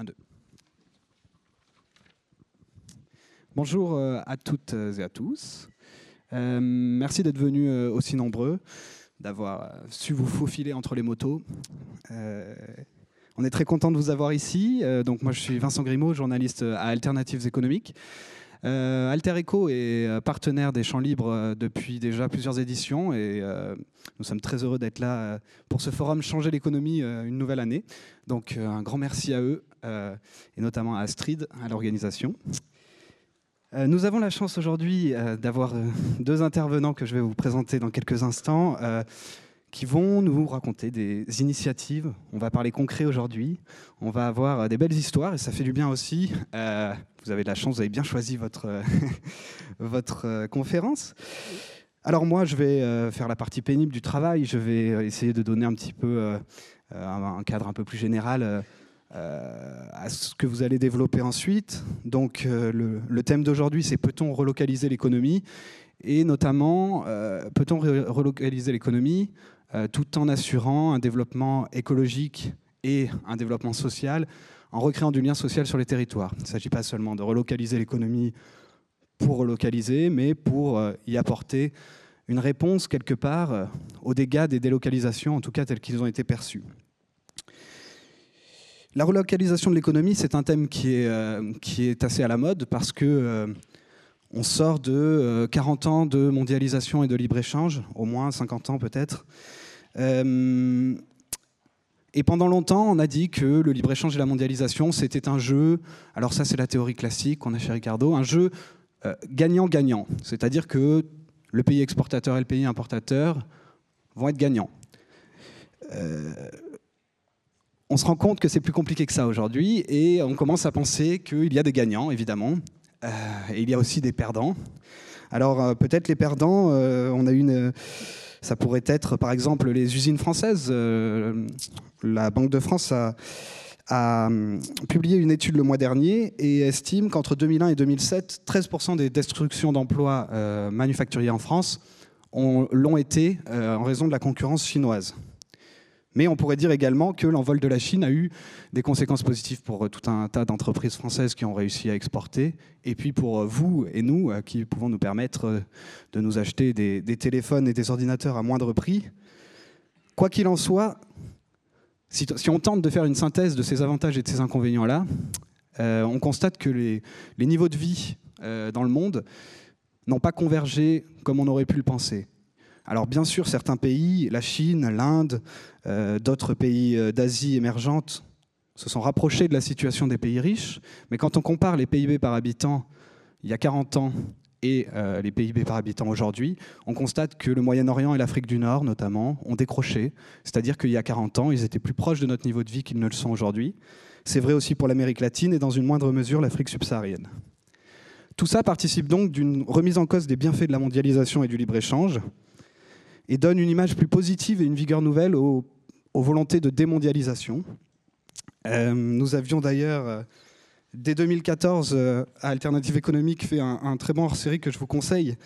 1, 2. Bonjour à toutes et à tous. Merci d'être venus aussi nombreux, d'avoir su vous faufiler entre les motos. On est très content de vous avoir ici. Donc moi, je suis Vincent Grimault, journaliste à Alternatives économiques. Alter Eco est partenaire des Champs Libres depuis déjà plusieurs éditions et nous sommes très heureux d'être là pour ce forum Changer l'économie une nouvelle année. Donc un grand merci à eux et notamment à Astrid, à l'organisation. Nous avons la chance aujourd'hui d'avoir deux intervenants que je vais vous présenter dans quelques instants qui vont nous raconter des initiatives. On va parler concret aujourd'hui, on va avoir des belles histoires et ça fait du bien aussi. Vous avez de la chance, vous avez bien choisi votre, votre conférence. Alors moi, je vais faire la partie pénible du travail, je vais essayer de donner un petit peu un cadre un peu plus général à ce que vous allez développer ensuite. Donc le thème d'aujourd'hui, c'est « Peut-on relocaliser l'économie ?» et notamment « Peut-on relocaliser l'économie tout en assurant un développement écologique et un développement social ?» en recréant du lien social sur les territoires. Il ne s'agit pas seulement de relocaliser l'économie pour relocaliser, mais pour y apporter une réponse quelque part aux dégâts des délocalisations, en tout cas tels qu'ils ont été perçus. La relocalisation de l'économie, c'est un thème qui est assez à la mode parce que on sort de 40 ans de mondialisation et de libre-échange, au moins 50 ans peut-être. Et pendant longtemps, on a dit que le libre-échange et la mondialisation, c'était un jeu, alors ça c'est la théorie classique qu'on a chez Ricardo, un jeu gagnant-gagnant. C'est-à-dire que le pays exportateur et le pays importateur vont être gagnants. On se rend compte que c'est plus compliqué que ça aujourd'hui et on commence à penser qu'il y a des gagnants, évidemment, et il y a aussi des perdants. Alors peut-être les perdants, on a une... Ça pourrait être, par exemple, les usines françaises. La Banque de France a publié une étude le mois dernier et estime qu'entre 2001 et 2007, 13% des destructions d'emplois manufacturiers en France l'ont été en raison de la concurrence chinoise. Mais on pourrait dire également que l'envol de la Chine a eu des conséquences positives pour tout un tas d'entreprises françaises qui ont réussi à exporter. Et puis pour vous et nous, qui pouvons nous permettre de nous acheter des téléphones et des ordinateurs à moindre prix. Quoi qu'il en soit, si on tente de faire une synthèse de ces avantages et de ces inconvénients-là, on constate que les niveaux de vie dans le monde n'ont pas convergé comme on aurait pu le penser. Alors bien sûr, certains pays, la Chine, l'Inde, d'autres pays d'Asie émergente se sont rapprochés de la situation des pays riches. Mais quand on compare les PIB par habitant il y a 40 ans et les PIB par habitant aujourd'hui, on constate que le Moyen-Orient et l'Afrique du Nord, notamment, ont décroché. C'est-à-dire qu'il y a 40 ans, ils étaient plus proches de notre niveau de vie qu'ils ne le sont aujourd'hui. C'est vrai aussi pour l'Amérique latine et dans une moindre mesure l'Afrique subsaharienne. Tout ça participe donc d'une remise en cause des bienfaits de la mondialisation et du libre-échange, et donne une image plus positive et une vigueur nouvelle aux volontés de démondialisation. Nous avions d'ailleurs, dès 2014, à Alternatives économiques, fait un très bon hors-série que je vous conseille,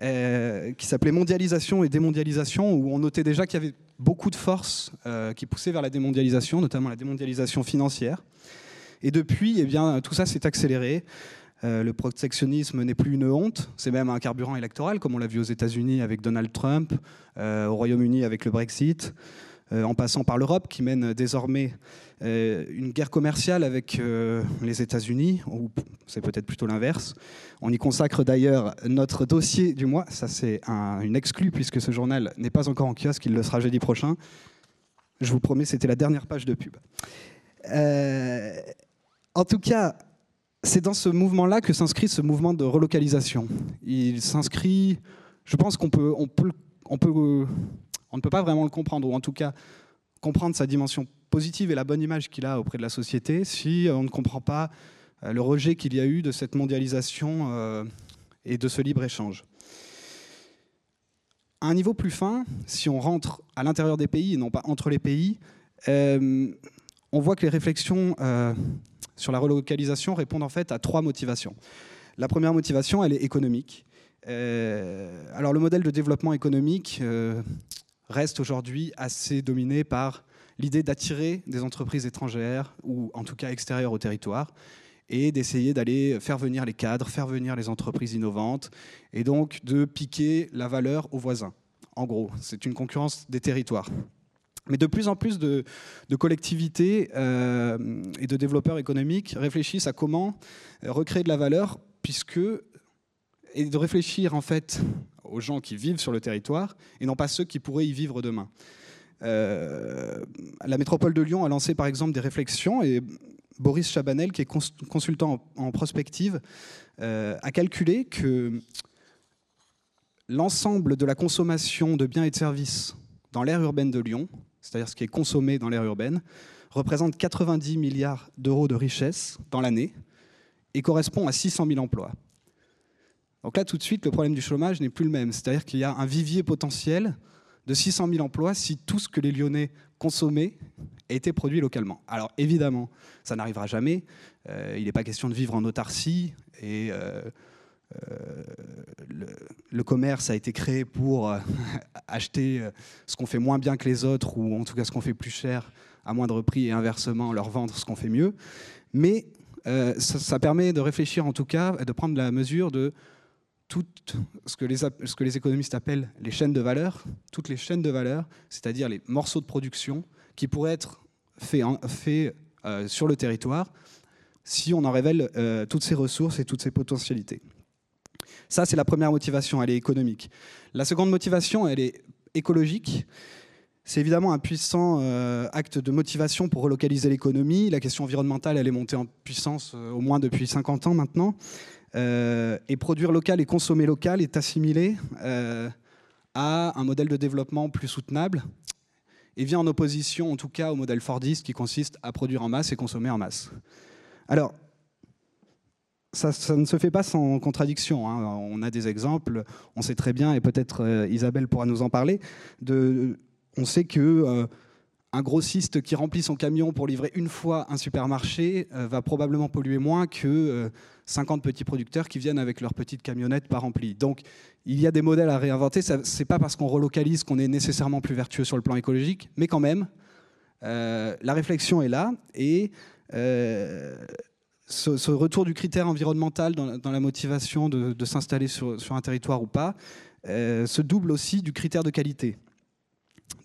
qui s'appelait « Mondialisation et démondialisation », où on notait déjà qu'il y avait beaucoup de forces qui poussaient vers la démondialisation, notamment la démondialisation financière. Et depuis, eh bien, tout ça s'est accéléré. Le protectionnisme n'est plus une honte, c'est même un carburant électoral, comme on l'a vu aux États-Unis avec Donald Trump, au Royaume-Uni avec le Brexit, en passant par l'Europe qui mène désormais une guerre commerciale avec les États-Unis, ou c'est peut-être plutôt l'inverse. On y consacre d'ailleurs notre dossier du mois, ça c'est une exclue puisque ce journal n'est pas encore en kiosque, il le sera jeudi prochain. Je vous promets, c'était la dernière page de pub. En tout cas... C'est dans ce mouvement-là que s'inscrit ce mouvement de relocalisation. Il s'inscrit, je pense qu'on ne peut pas vraiment le comprendre, ou en tout cas comprendre sa dimension positive et la bonne image qu'il a auprès de la société, si on ne comprend pas le rejet qu'il y a eu de cette mondialisation et de ce libre-échange. À un niveau plus fin, si on rentre à l'intérieur des pays et non pas entre les pays, on voit que les réflexions... sur la relocalisation répondent en fait à trois motivations. La première motivation, elle est économique. Alors le modèle de développement économique reste aujourd'hui assez dominé par l'idée d'attirer des entreprises étrangères ou en tout cas extérieures au territoire et d'essayer d'aller faire venir les cadres, faire venir les entreprises innovantes et donc de piquer la valeur aux voisins. En gros, c'est une concurrence des territoires. Mais de plus en plus de collectivités et de développeurs économiques réfléchissent à comment recréer de la valeur et de réfléchir en fait aux gens qui vivent sur le territoire et non pas ceux qui pourraient y vivre demain. La métropole de Lyon a lancé par exemple des réflexions et Boris Chabanel, qui est consultant en prospective, a calculé que l'ensemble de la consommation de biens et de services dans l'aire urbaine de Lyon, c'est-à-dire ce qui est consommé dans l'aire urbaine, représente 90 milliards d'euros de richesse dans l'année et correspond à 600 000 emplois. Donc là, tout de suite, le problème du chômage n'est plus le même. C'est-à-dire qu'il y a un vivier potentiel de 600 000 emplois si tout ce que les Lyonnais consommaient était produit localement. Alors évidemment, ça n'arrivera jamais. Il n'est pas question de vivre en autarcie. Et le commerce a été créé pour acheter ce qu'on fait moins bien que les autres ou en tout cas ce qu'on fait plus cher à moindre prix et inversement leur vendre ce qu'on fait mieux. Mais ça permet de réfléchir en tout cas et de prendre la mesure de tout ce que les économistes appellent les chaînes de valeur, toutes les chaînes de valeur, c'est-à-dire les morceaux de production qui pourraient être faits sur le territoire si on en révèle toutes ces ressources et toutes ces potentialités. Ça, c'est la première motivation, elle est économique. La seconde motivation, elle est écologique. C'est évidemment un puissant acte de motivation pour relocaliser l'économie. La question environnementale, elle est montée en puissance au moins depuis 50 ans maintenant. Et produire local et consommer local est assimilé à un modèle de développement plus soutenable et vient en opposition en tout cas au modèle fordiste qui consiste à produire en masse et consommer en masse. Alors, ça ne se fait pas sans contradiction, hein. On a des exemples, on sait très bien, et peut-être Isabelle pourra nous en parler, on sait que un grossiste qui remplit son camion pour livrer une fois un supermarché va probablement polluer moins que 50 petits producteurs qui viennent avec leur petite camionnette pas remplie. Donc il y a des modèles à réinventer. Ce n'est pas parce qu'on relocalise qu'on est nécessairement plus vertueux sur le plan écologique, mais quand même, la réflexion est là. Et ce retour du critère environnemental dans la motivation de s'installer sur un territoire ou pas se double aussi du critère de qualité.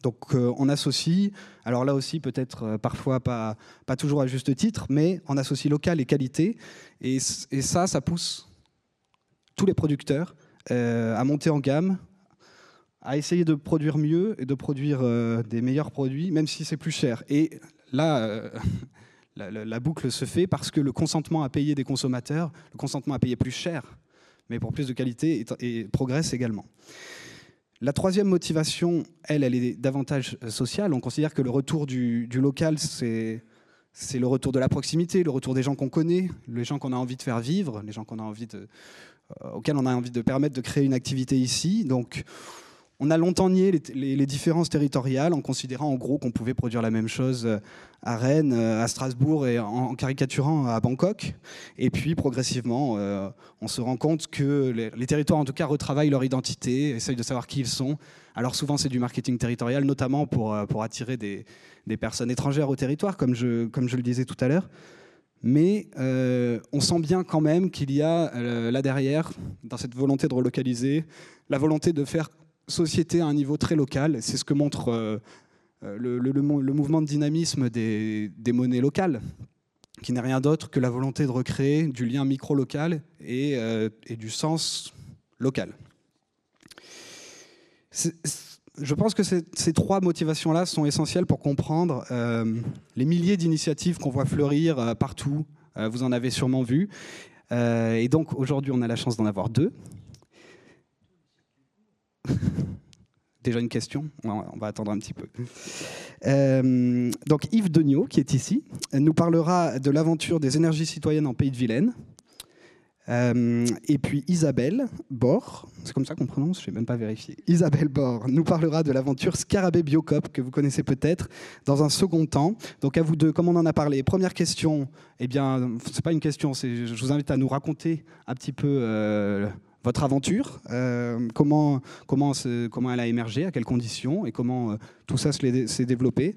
Donc on associe, alors là aussi peut-être parfois pas toujours à juste titre, mais on associe local et qualité. Et ça pousse tous les producteurs à monter en gamme, à essayer de produire mieux et de produire des meilleurs produits, même si c'est plus cher. Et là, la boucle se fait parce que le consentement à payer des consommateurs, le consentement à payer plus cher, mais pour plus de qualité, et progresse également. La troisième motivation, elle est davantage sociale. On considère que le retour du local, c'est le retour de la proximité, le retour des gens qu'on connaît, les gens qu'on a envie de faire vivre, les gens auxquels on a envie de permettre de créer une activité ici. Donc, on a longtemps nié les différences territoriales en considérant en gros qu'on pouvait produire la même chose à Rennes, à Strasbourg et en caricaturant à Bangkok. Et puis progressivement, on se rend compte que les territoires en tout cas retravaillent leur identité, essayent de savoir qui ils sont. Alors souvent c'est du marketing territorial, notamment pour attirer des personnes étrangères au territoire, comme je le disais tout à l'heure. Mais on sent bien quand même qu'il y a là derrière, dans cette volonté de relocaliser, la volonté de faire société à un niveau très local, c'est ce que montre le mouvement de dynamisme des monnaies locales, qui n'est rien d'autre que la volonté de recréer du lien micro-local et du sens local. Je pense que ces trois motivations-là sont essentielles pour comprendre les milliers d'initiatives qu'on voit fleurir partout, vous en avez sûrement vu, et donc aujourd'hui on a la chance d'en avoir deux. Déjà une question, on va attendre un petit peu. Donc Yves Deniau, qui est ici, nous parlera de l'aventure des énergies citoyennes en pays de Vilaine. Et puis Isabelle Baur, c'est comme ça qu'on prononce, je n'ai même pas vérifié. Isabelle Baur nous parlera de l'aventure Scarabée Biocoop, que vous connaissez peut-être, dans un second temps. Donc à vous deux, comme on en a parlé, première question, eh bien, c'est pas une question, je vous invite à nous raconter un petit peu votre aventure, comment elle a émergé, à quelles conditions, et comment tout ça s'est développé.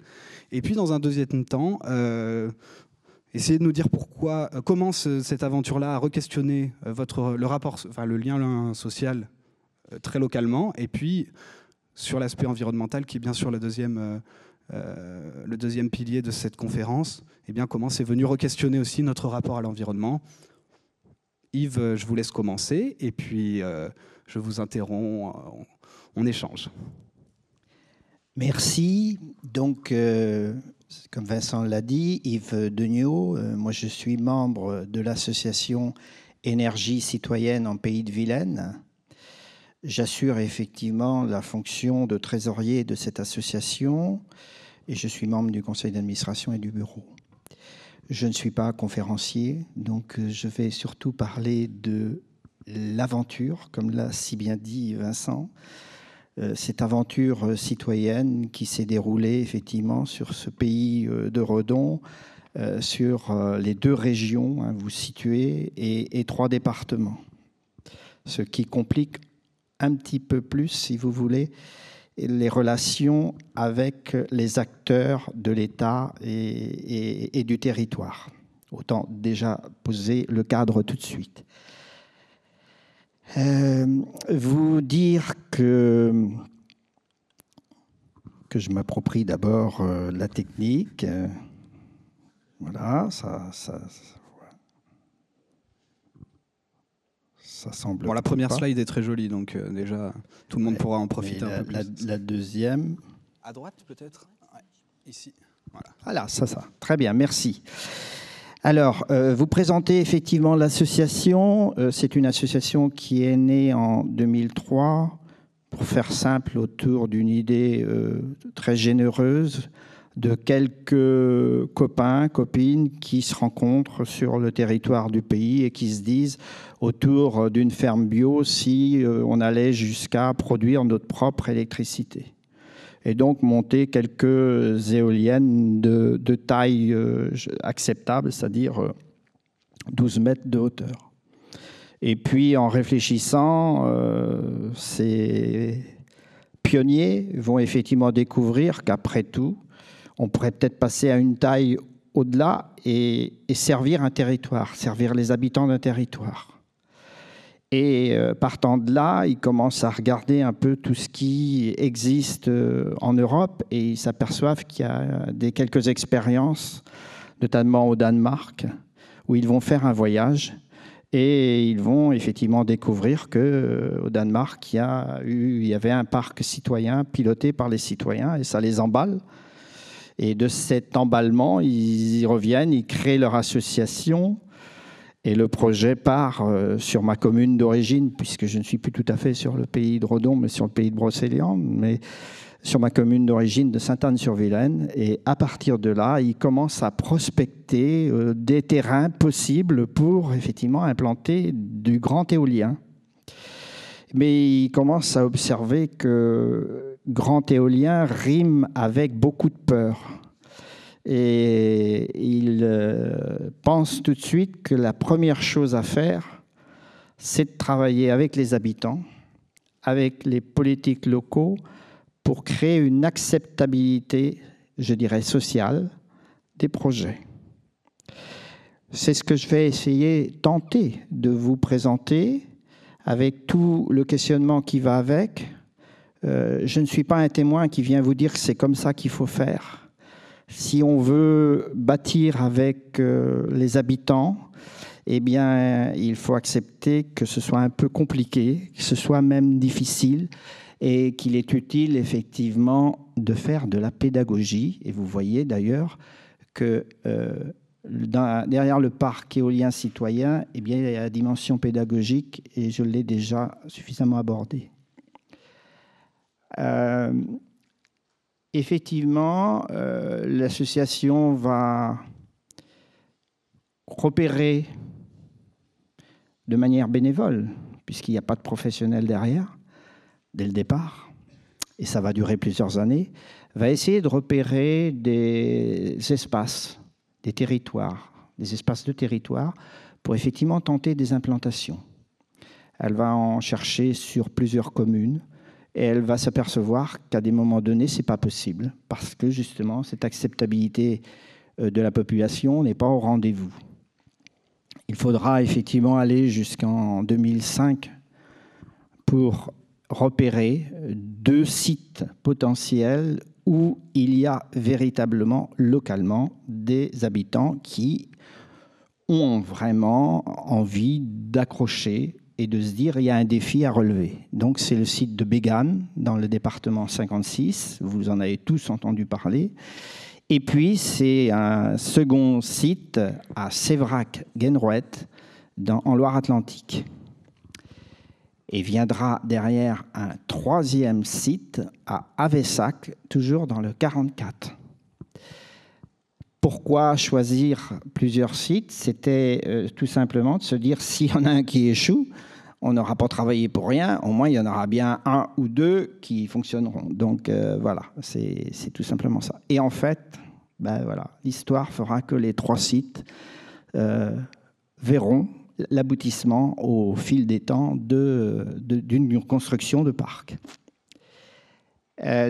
Et puis, dans un deuxième temps, essayez de nous dire pourquoi, comment cette aventure-là a re-questionné le lien social très localement, et puis sur l'aspect environnemental, qui est bien sûr le deuxième pilier de cette conférence, eh bien, comment c'est venu re-questionner aussi notre rapport à l'environnement. Yves, je vous laisse commencer, et puis je vous interromps, on échange. Merci. Donc, comme Vincent l'a dit, Yves Deniau, moi je suis membre de l'association Énergie citoyenne en pays de Vilaine. J'assure effectivement la fonction de trésorier de cette association et je suis membre du conseil d'administration et du bureau. Je ne suis pas conférencier, donc je vais surtout parler de l'aventure, comme l'a si bien dit Vincent, cette aventure citoyenne qui s'est déroulée effectivement sur ce pays de Redon, sur les deux régions, hein, vous situez, et 3 départements, ce qui complique un petit peu plus, si vous voulez, les relations avec les acteurs de l'État et du territoire. Autant déjà poser le cadre tout de suite. Vous dire que je m'approprie d'abord la technique. Voilà, ça semble... Bon, la première slide est très jolie, donc déjà, tout le monde pourra en profiter un peu plus. La deuxième... À droite, peut-être ? Ouais, ici. Voilà, ça. Très bien, merci. Alors, vous présentez effectivement l'association. C'est une association qui est née en 2003, pour faire simple, autour d'une idée très généreuse de quelques copains, copines qui se rencontrent sur le territoire du pays et qui se disent autour d'une ferme bio si on allait jusqu'à produire notre propre électricité. Et donc monter quelques éoliennes de taille acceptable, c'est-à-dire 12 mètres de hauteur. Et puis en réfléchissant, ces pionniers vont effectivement découvrir qu'après tout, on pourrait peut-être passer à une taille au-delà et servir un territoire, servir les habitants d'un territoire. Et partant de là, ils commencent à regarder un peu tout ce qui existe en Europe et ils s'aperçoivent qu'il y a quelques expériences, notamment au Danemark, où ils vont faire un voyage et ils vont effectivement découvrir qu'au Danemark, il y avait un parc citoyen piloté par les citoyens et ça les emballe. Et de cet emballement, ils y reviennent, ils créent leur association et le projet part sur ma commune d'origine, puisque je ne suis plus tout à fait sur le pays de Redon, mais sur le pays de Brocéliande, mais sur ma commune d'origine de Sainte-Anne-sur-Vilaine. Et à partir de là, ils commencent à prospecter des terrains possibles pour effectivement implanter du grand éolien. Mais ils commencent à observer que grand éolien rime avec beaucoup de peur. Et il pense tout de suite que la première chose à faire, c'est de travailler avec les habitants, avec les politiques locaux, pour créer une acceptabilité, je dirais, sociale des projets. C'est ce que je vais tenter de vous présenter, avec tout le questionnement qui va avec. Je ne suis pas un témoin qui vient vous dire que c'est comme ça qu'il faut faire. Si on veut bâtir avec les habitants, eh bien, il faut accepter que ce soit un peu compliqué, que ce soit même difficile et qu'il est utile, effectivement, de faire de la pédagogie. Et vous voyez d'ailleurs que derrière le parc éolien citoyen, eh bien, il y a la dimension pédagogique et je l'ai déjà suffisamment abordée. Effectivement, l'association va repérer de manière bénévole, puisqu'il n'y a pas de professionnel derrière, dès le départ, et ça va durer plusieurs années, va essayer de repérer des espaces, des territoires, des espaces de territoire, pour effectivement tenter des implantations. Elle va en chercher sur plusieurs communes et elle va s'apercevoir qu'à des moments donnés, ce n'est pas possible parce que justement, cette acceptabilité de la population n'est pas au rendez-vous. Il faudra effectivement aller jusqu'en 2005 pour repérer deux sites potentiels où il y a véritablement localement des habitants qui ont vraiment envie d'accrocher et de se dire il y a un défi à relever. Donc c'est le site de Béganne dans le département 56, vous en avez tous entendu parler. Et puis c'est un second site à Sévérac-Guenrouët en Loire-Atlantique. Et viendra derrière un troisième site à Avesac, toujours dans le 44. Pourquoi choisir plusieurs sites? C'était tout simplement de se dire, s'il y en a un qui échoue, on n'aura pas travaillé pour rien, au moins il y en aura bien un ou deux qui fonctionneront. Donc voilà, c'est tout simplement ça. Et en fait, ben, voilà, l'histoire fera que les trois sites verront l'aboutissement au fil des temps d'une construction de parc.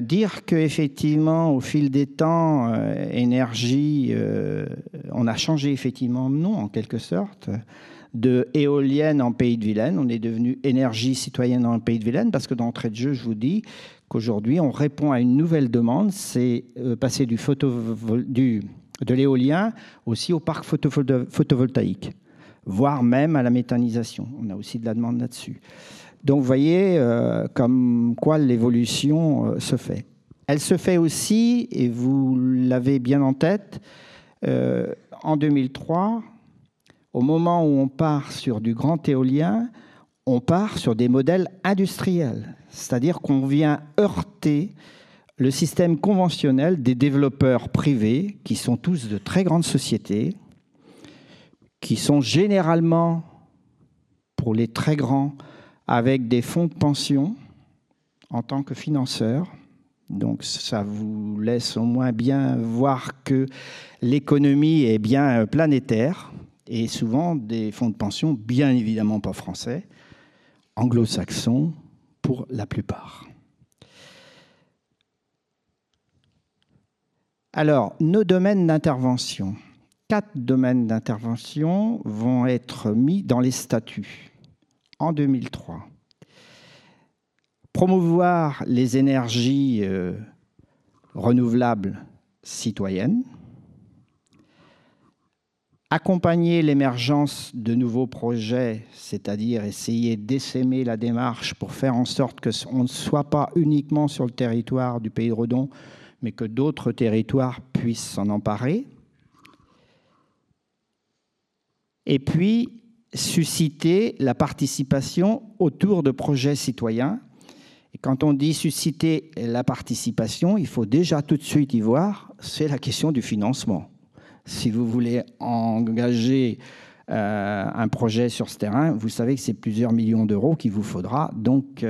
Dire qu'effectivement, au fil des temps, énergie, on a changé effectivement de nom en quelque sorte, de éolienne en pays de Vilaine, on est devenu énergie citoyenne en pays de Vilaine, parce que d'entrée de jeu, je vous dis qu'aujourd'hui, on répond à une nouvelle demande, c'est passer de l'éolien aussi au parc photovoltaïque, voire même à la méthanisation. On a aussi de la demande là-dessus. Donc, vous voyez comme quoi l'évolution se fait. Elle se fait aussi, et vous l'avez bien en tête, en 2003, au moment où on part sur du grand éolien, on part sur des modèles industriels. C'est-à-dire qu'on vient heurter le système conventionnel des développeurs privés, qui sont tous de très grandes sociétés, qui sont généralement, pour les très grands, avec des fonds de pension en tant que financeurs. Donc ça vous laisse au moins bien voir que l'économie est bien planétaire et souvent des fonds de pension, bien évidemment pas français, anglo-saxons pour la plupart. Alors, nos domaines d'intervention. 4 domaines d'intervention vont être mis dans les statuts en 2003. Promouvoir les énergies renouvelables citoyennes, accompagner l'émergence de nouveaux projets, c'est-à-dire essayer d'essaimer la démarche pour faire en sorte qu'on ne soit pas uniquement sur le territoire du pays de Redon, mais que d'autres territoires puissent s'en emparer. Et puis, susciter la participation autour de projets citoyens. Et quand on dit susciter la participation, il faut déjà tout de suite y voir, c'est la question du financement. Si vous voulez engager un projet sur ce terrain, vous savez que c'est plusieurs millions d'euros qu'il vous faudra. Donc,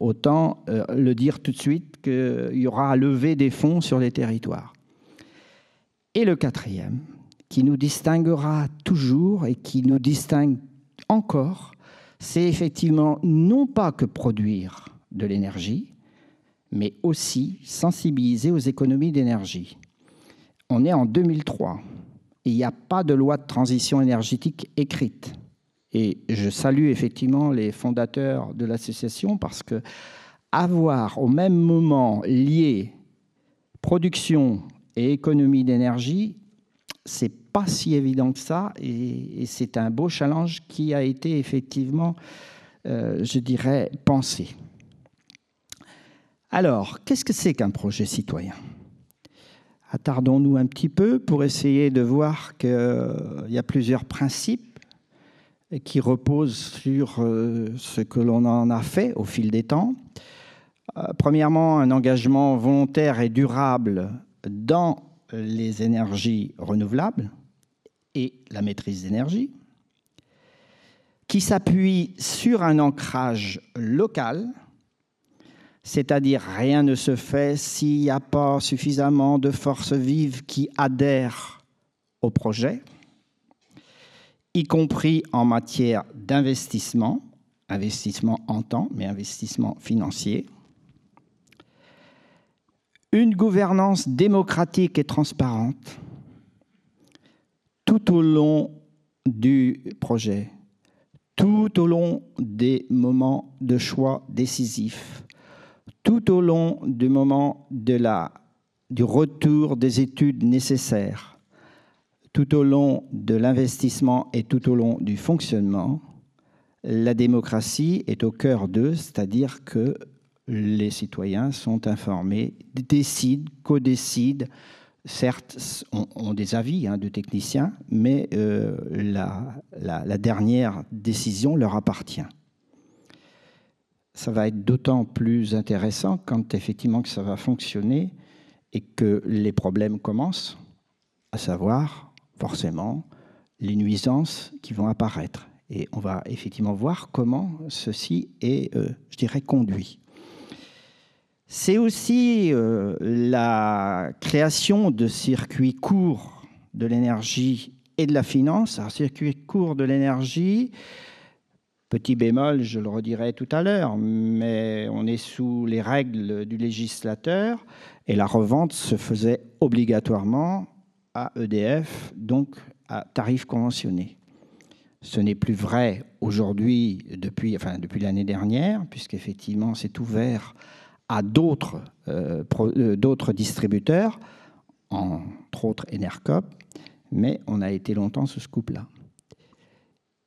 autant le dire tout de suite qu'il y aura à lever des fonds sur les territoires. Et le quatrième, qui nous distinguera toujours et qui nous distingue encore, c'est effectivement non pas que produire de l'énergie, mais aussi sensibiliser aux économies d'énergie. On est en 2003. Il n'y a pas de loi de transition énergétique écrite. Et je salue effectivement les fondateurs de l'association parce que avoir au même moment lié production et économie d'énergie, c'est pas si évident que ça, et c'est un beau challenge qui a été effectivement, je dirais, pensé. Alors, qu'est-ce que c'est qu'un projet citoyen? Attardons-nous un petit peu pour essayer de voir qu'il y a plusieurs principes qui reposent sur ce que l'on en a fait au fil des temps. Premièrement, un engagement volontaire et durable dans les énergies renouvelables et la maîtrise d'énergie, qui s'appuie sur un ancrage local, c'est-à-dire rien ne se fait s'il n'y a pas suffisamment de forces vives qui adhèrent au projet, y compris en matière d'investissement, investissement en temps, mais investissement financier. Une gouvernance démocratique et transparente tout au long du projet, tout au long des moments de choix décisifs, tout au long du moment du retour des études nécessaires, tout au long de l'investissement et tout au long du fonctionnement, la démocratie est au cœur d'eux, c'est-à-dire que les citoyens sont informés, décident, co-décident. Certes, ont des avis de techniciens, mais la dernière décision leur appartient. Ça va être d'autant plus intéressant quand effectivement que ça va fonctionner et que les problèmes commencent, à savoir forcément les nuisances qui vont apparaître. Et on va effectivement voir comment ceci est, je dirais, conduit. C'est aussi la création de circuits courts de l'énergie et de la finance. Alors, circuits courts de l'énergie, petit bémol, je le redirai tout à l'heure, mais on est sous les règles du législateur et la revente se faisait obligatoirement à EDF, donc à tarif conventionné. Ce n'est plus vrai aujourd'hui, depuis l'année dernière, puisqu'effectivement, c'est ouvert à d'autres distributeurs, entre autres Enercop, mais on a été longtemps sous ce couple-là.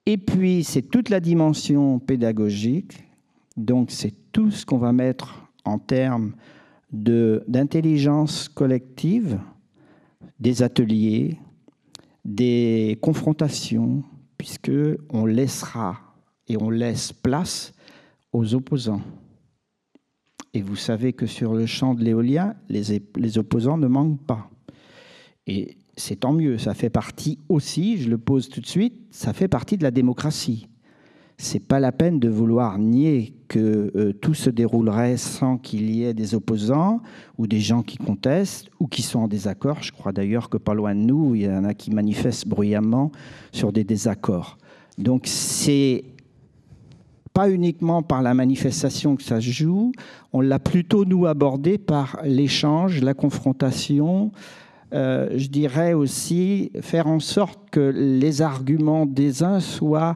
Et puis, c'est toute la dimension pédagogique, donc c'est tout ce qu'on va mettre en termes d'intelligence collective, des ateliers, des confrontations, puisqu'on laissera et on laisse place aux opposants. Et vous savez que sur le champ de l'éolien, les opposants ne manquent pas. Et c'est tant mieux, ça fait partie aussi, je le pose tout de suite, ça fait partie de la démocratie. Ce n'est pas la peine de vouloir nier que tout se déroulerait sans qu'il y ait des opposants ou des gens qui contestent ou qui sont en désaccord. Je crois d'ailleurs que pas loin de nous, il y en a qui manifestent bruyamment sur des désaccords. Donc c'est pas uniquement par la manifestation que ça se joue, on l'a plutôt, nous, abordé par l'échange, la confrontation. Je dirais aussi faire en sorte que les arguments des uns soient,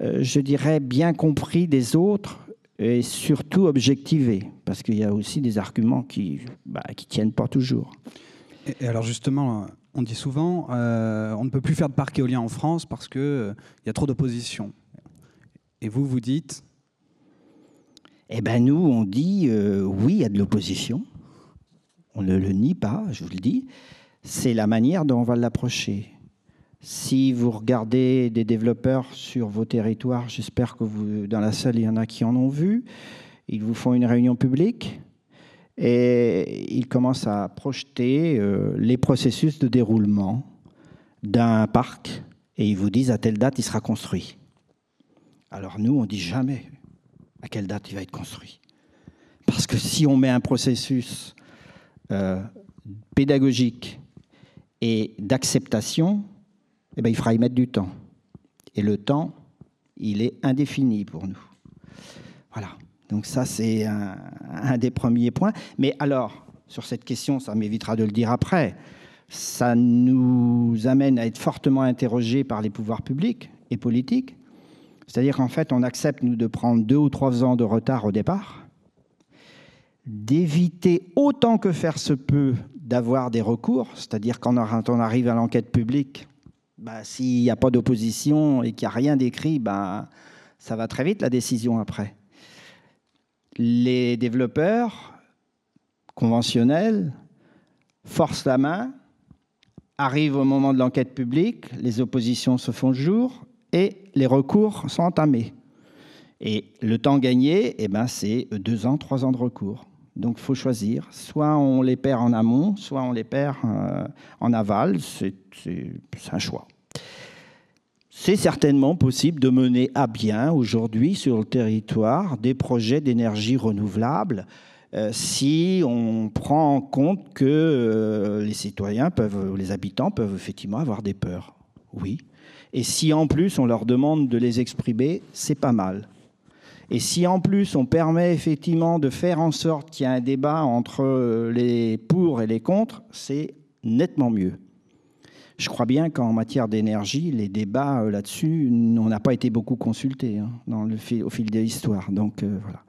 je dirais, bien compris des autres et surtout objectivés, parce qu'il y a aussi des arguments qui tiennent pas toujours. Et alors justement, on dit souvent, on ne peut plus faire de parc éolien en France parce qu'il y a trop d'opposition. Et vous, vous dites ? Eh bien, nous, on dit oui, il y a de l'opposition. On ne le nie pas, je vous le dis. C'est la manière dont on va l'approcher. Si vous regardez des développeurs sur vos territoires, j'espère que vous, dans la salle, il y en a qui en ont vu, ils vous font une réunion publique et ils commencent à projeter les processus de déroulement d'un parc et ils vous disent à telle date, il sera construit. Alors nous, on ne dit jamais à quelle date il va être construit. Parce que si on met un processus pédagogique et d'acceptation, eh bien, il fera y mettre du temps. Et le temps, il est indéfini pour nous. Voilà. Donc ça, c'est un des premiers points. Mais alors, sur cette question, ça m'évitera de le dire après, ça nous amène à être fortement interrogés par les pouvoirs publics et politiques. C'est-à-dire qu'en fait, on accepte, nous, de prendre 2 ou 3 ans de retard au départ, d'éviter autant que faire se peut d'avoir des recours, c'est-à-dire quand on arrive à l'enquête publique, s'il n'y a pas d'opposition et qu'il n'y a rien d'écrit, ça va très vite, la décision après. Les développeurs conventionnels forcent la main, arrivent au moment de l'enquête publique, les oppositions se font jour, et les recours sont entamés. Et le temps gagné, c'est 2 ans, 3 ans de recours. Donc, il faut choisir. Soit on les perd en amont, soit on les perd en aval. C'est un choix. C'est certainement possible de mener à bien, aujourd'hui, sur le territoire, des projets d'énergie renouvelable si on prend en compte que les citoyens peuvent, les habitants peuvent effectivement avoir des peurs. Oui. Et si en plus on leur demande de les exprimer, c'est pas mal. Et si en plus on permet effectivement de faire en sorte qu'il y ait un débat entre les pour et les contre, c'est nettement mieux. Je crois bien qu'en matière d'énergie, les débats là-dessus, on n'a pas été beaucoup consultés hein, au fil de l'histoire. Donc, voilà.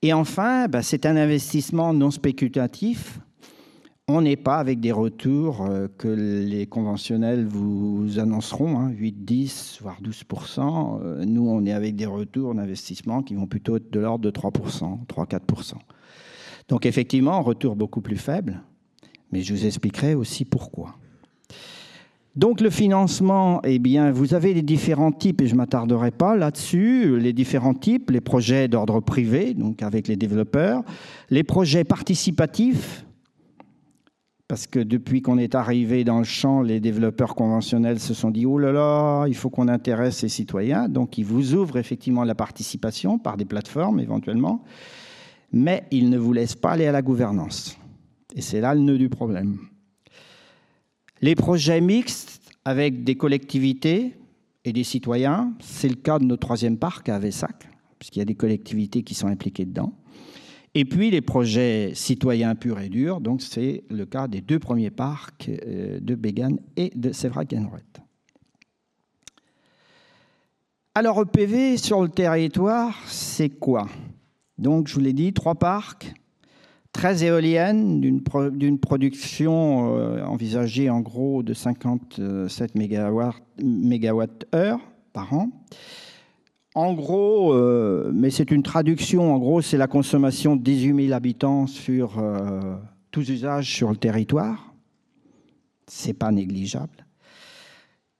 Et enfin, bah, c'est un investissement non spéculatif. On n'est pas avec des retours que les conventionnels vous annonceront, hein, 8, 10, voire 12%. Nous, on est avec des retours d'investissement qui vont plutôt être de l'ordre de 3%, 3-4%. Donc effectivement, retour beaucoup plus faible, mais je vous expliquerai aussi pourquoi. Donc le financement, eh bien, vous avez les différents types, et je ne m'attarderai pas là-dessus, les différents types, les projets d'ordre privé, donc avec les développeurs, les projets participatifs, parce que depuis qu'on est arrivé dans le champ, les développeurs conventionnels se sont dit « Oh là là, il faut qu'on intéresse les citoyens ». Donc, ils vous ouvrent effectivement la participation par des plateformes éventuellement, mais ils ne vous laissent pas aller à la gouvernance. Et c'est là le nœud du problème. Les projets mixtes avec des collectivités et des citoyens, c'est le cas de notre troisième parc à Avesac, puisqu'il y a des collectivités qui sont impliquées dedans. Et puis, les projets citoyens purs et durs, donc c'est le cas des deux premiers parcs de Béganne et de Sévérac-Guenrouët. Alors, EPV sur le territoire, c'est quoi? Donc, je vous l'ai dit, 3 parcs, 13 éoliennes, d'une production envisagée en gros de 57 MWh par an. En gros, mais c'est une traduction, en gros, c'est la consommation de 18 000 habitants sur tous usages sur le territoire. C'est pas négligeable.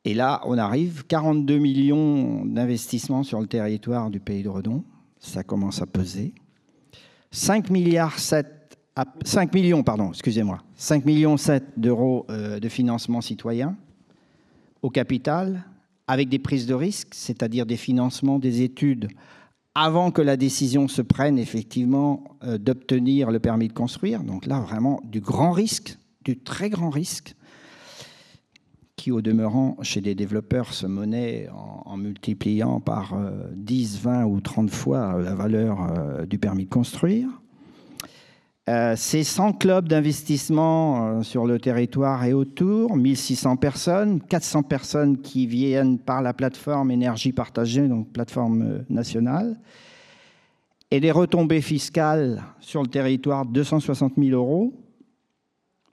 Et là, on arrive, 42 millions d'investissements sur le territoire du pays de Redon. Ça commence à peser. 5,7 millions d'euros de financement citoyen au capital, avec des prises de risques, c'est-à-dire des financements, des études, avant que la décision se prenne, effectivement, d'obtenir le permis de construire. Donc là, vraiment, du grand risque, du très grand risque, qui, au demeurant, chez des développeurs, se monnaie en multipliant par 10, 20 ou 30 fois la valeur du permis de construire. C'est 100 clubs d'investissement sur le territoire et autour, 1600 personnes, 400 personnes qui viennent par la plateforme Énergie Partagée, donc plateforme nationale. Et des retombées fiscales sur le territoire, 260 000 euros.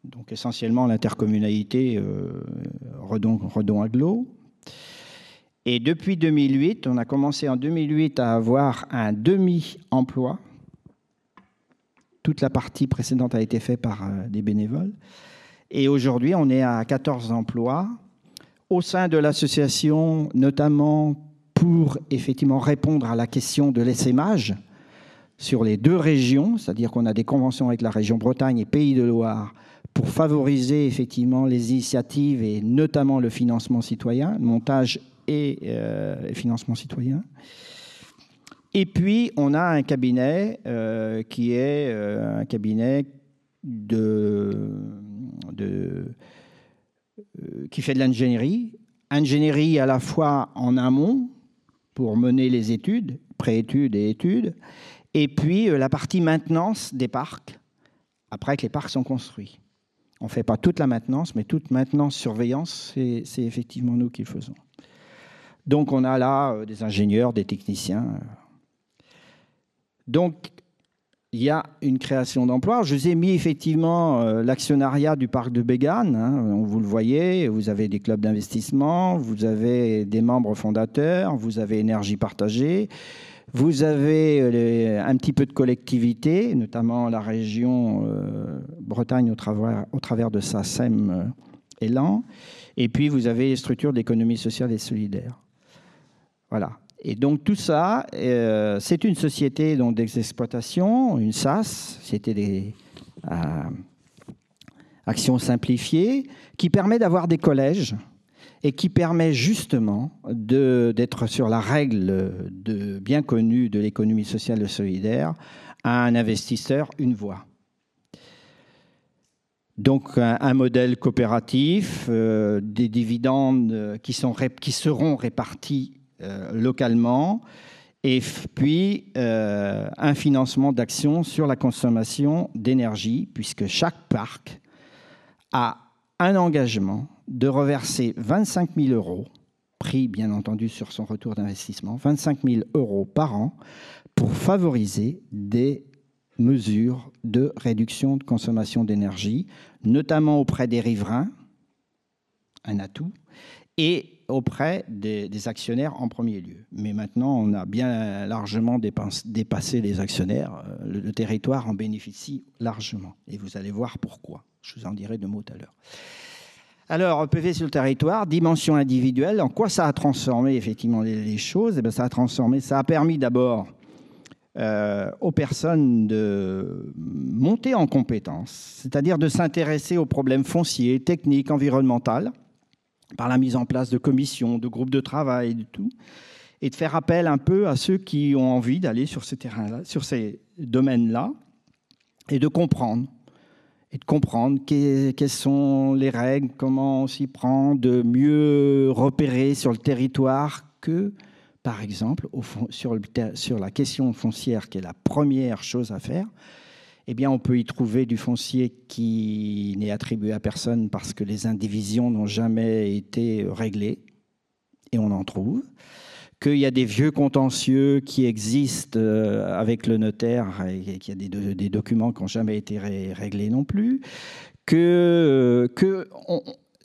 Donc essentiellement l'intercommunalité Redon-Aglo. Et depuis 2008, on a commencé en 2008 à avoir un demi-emploi. Toute la partie précédente a été faite par des bénévoles. Et aujourd'hui, on est à 14 emplois au sein de l'association, notamment pour effectivement répondre à la question de l'essaimage sur les deux régions, c'est-à-dire qu'on a des conventions avec la région Bretagne et Pays de Loire pour favoriser effectivement les initiatives et notamment le financement citoyen, montage et financement citoyen. Et puis, on a un cabinet qui est un cabinet qui fait de l'ingénierie. Ingénierie à la fois en amont, pour mener les études, pré-études et études, et puis la partie maintenance des parcs, après que les parcs sont construits. On ne fait pas toute la maintenance, mais toute maintenance-surveillance, c'est effectivement nous qui le faisons. Donc, on a là des ingénieurs, des techniciens... Donc, il y a une création d'emplois. Je vous ai mis effectivement l'actionnariat du parc de Béganne. Hein, vous le voyez, vous avez des clubs d'investissement, vous avez des membres fondateurs, vous avez Énergie Partagée, vous avez un petit peu de collectivité, notamment la région Bretagne au travers de sa SEM Élan. Et puis, vous avez les structures d'économie sociale et solidaire. Voilà. Et donc, tout ça, c'est une société d'exploitation, une SAS, c'était des actions simplifiées, qui permet d'avoir des collèges et qui permet justement d'être sur la règle bien connue de l'économie sociale et solidaire à un investisseur, une voix. Donc, un modèle coopératif, des dividendes qui seront répartis localement et puis un financement d'actions sur la consommation d'énergie, puisque chaque parc a un engagement de reverser 25 000 €, pris bien entendu sur son retour d'investissement, 25 000 € par an, pour favoriser des mesures de réduction de consommation d'énergie, notamment auprès des riverains, un atout, et auprès des actionnaires en premier lieu. Mais maintenant, on a bien largement dépassé les actionnaires. Le territoire en bénéficie largement. Et vous allez voir pourquoi. Je vous en dirai deux mots tout à l'heure. Alors, PV sur le territoire, dimension individuelle. En quoi ça a transformé effectivement les choses? Eh bien, ça a transformé, ça a permis d'abord aux personnes de monter en compétences, c'est-à-dire de s'intéresser aux problèmes fonciers, techniques, environnementaux, par la mise en place de commissions, de groupes de travail, de tout, et de faire appel un peu à ceux qui ont envie d'aller sur ces terrains-là, sur ces domaines-là, et de comprendre. Et de comprendre quelles sont les règles, comment on s'y prend, de mieux repérer sur le territoire que, par exemple, sur la question foncière, qui est la première chose à faire. Eh bien, on peut y trouver du foncier qui n'est attribué à personne parce que les indivisions n'ont jamais été réglées, et on en trouve. Qu'il y a des vieux contentieux qui existent avec le notaire et qu'il y a des documents qui n'ont jamais été réglés non plus, que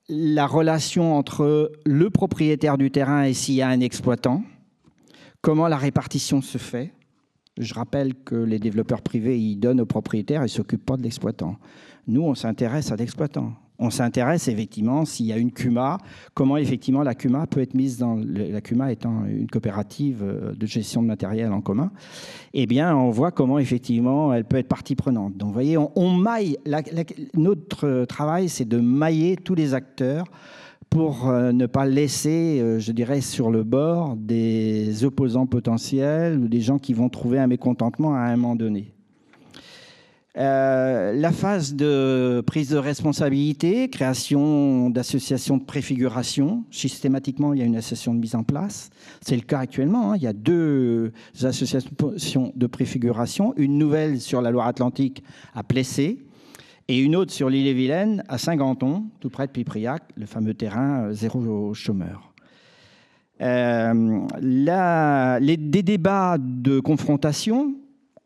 la relation entre le propriétaire du terrain et s'il y a un exploitant, comment la répartition se fait. Je rappelle que les développeurs privés, ils donnent aux propriétaires, ils ne s'occupent pas de l'exploitant. Nous, on s'intéresse à l'exploitant. On s'intéresse effectivement s'il y a une CUMA, comment effectivement la CUMA peut être mise dans la CUMA étant une coopérative de gestion de matériel en commun. Eh bien, on voit comment effectivement elle peut être partie prenante. Donc, vous voyez, on maille. Notre travail, c'est de mailler tous les acteurs pour ne pas laisser, je dirais, sur le bord des opposants potentiels ou des gens qui vont trouver un mécontentement à un moment donné. La phase de prise de responsabilité, création d'associations de préfiguration. Systématiquement, il y a une association de mise en place. C'est le cas actuellement, hein. Il y a deux associations de préfiguration, une nouvelle sur la Loire-Atlantique à Plessé et une autre sur l'Île-et-Vilaine à Saint-Ganton, tout près de Pipriac, le fameux terrain zéro chômeur. Des débats de confrontation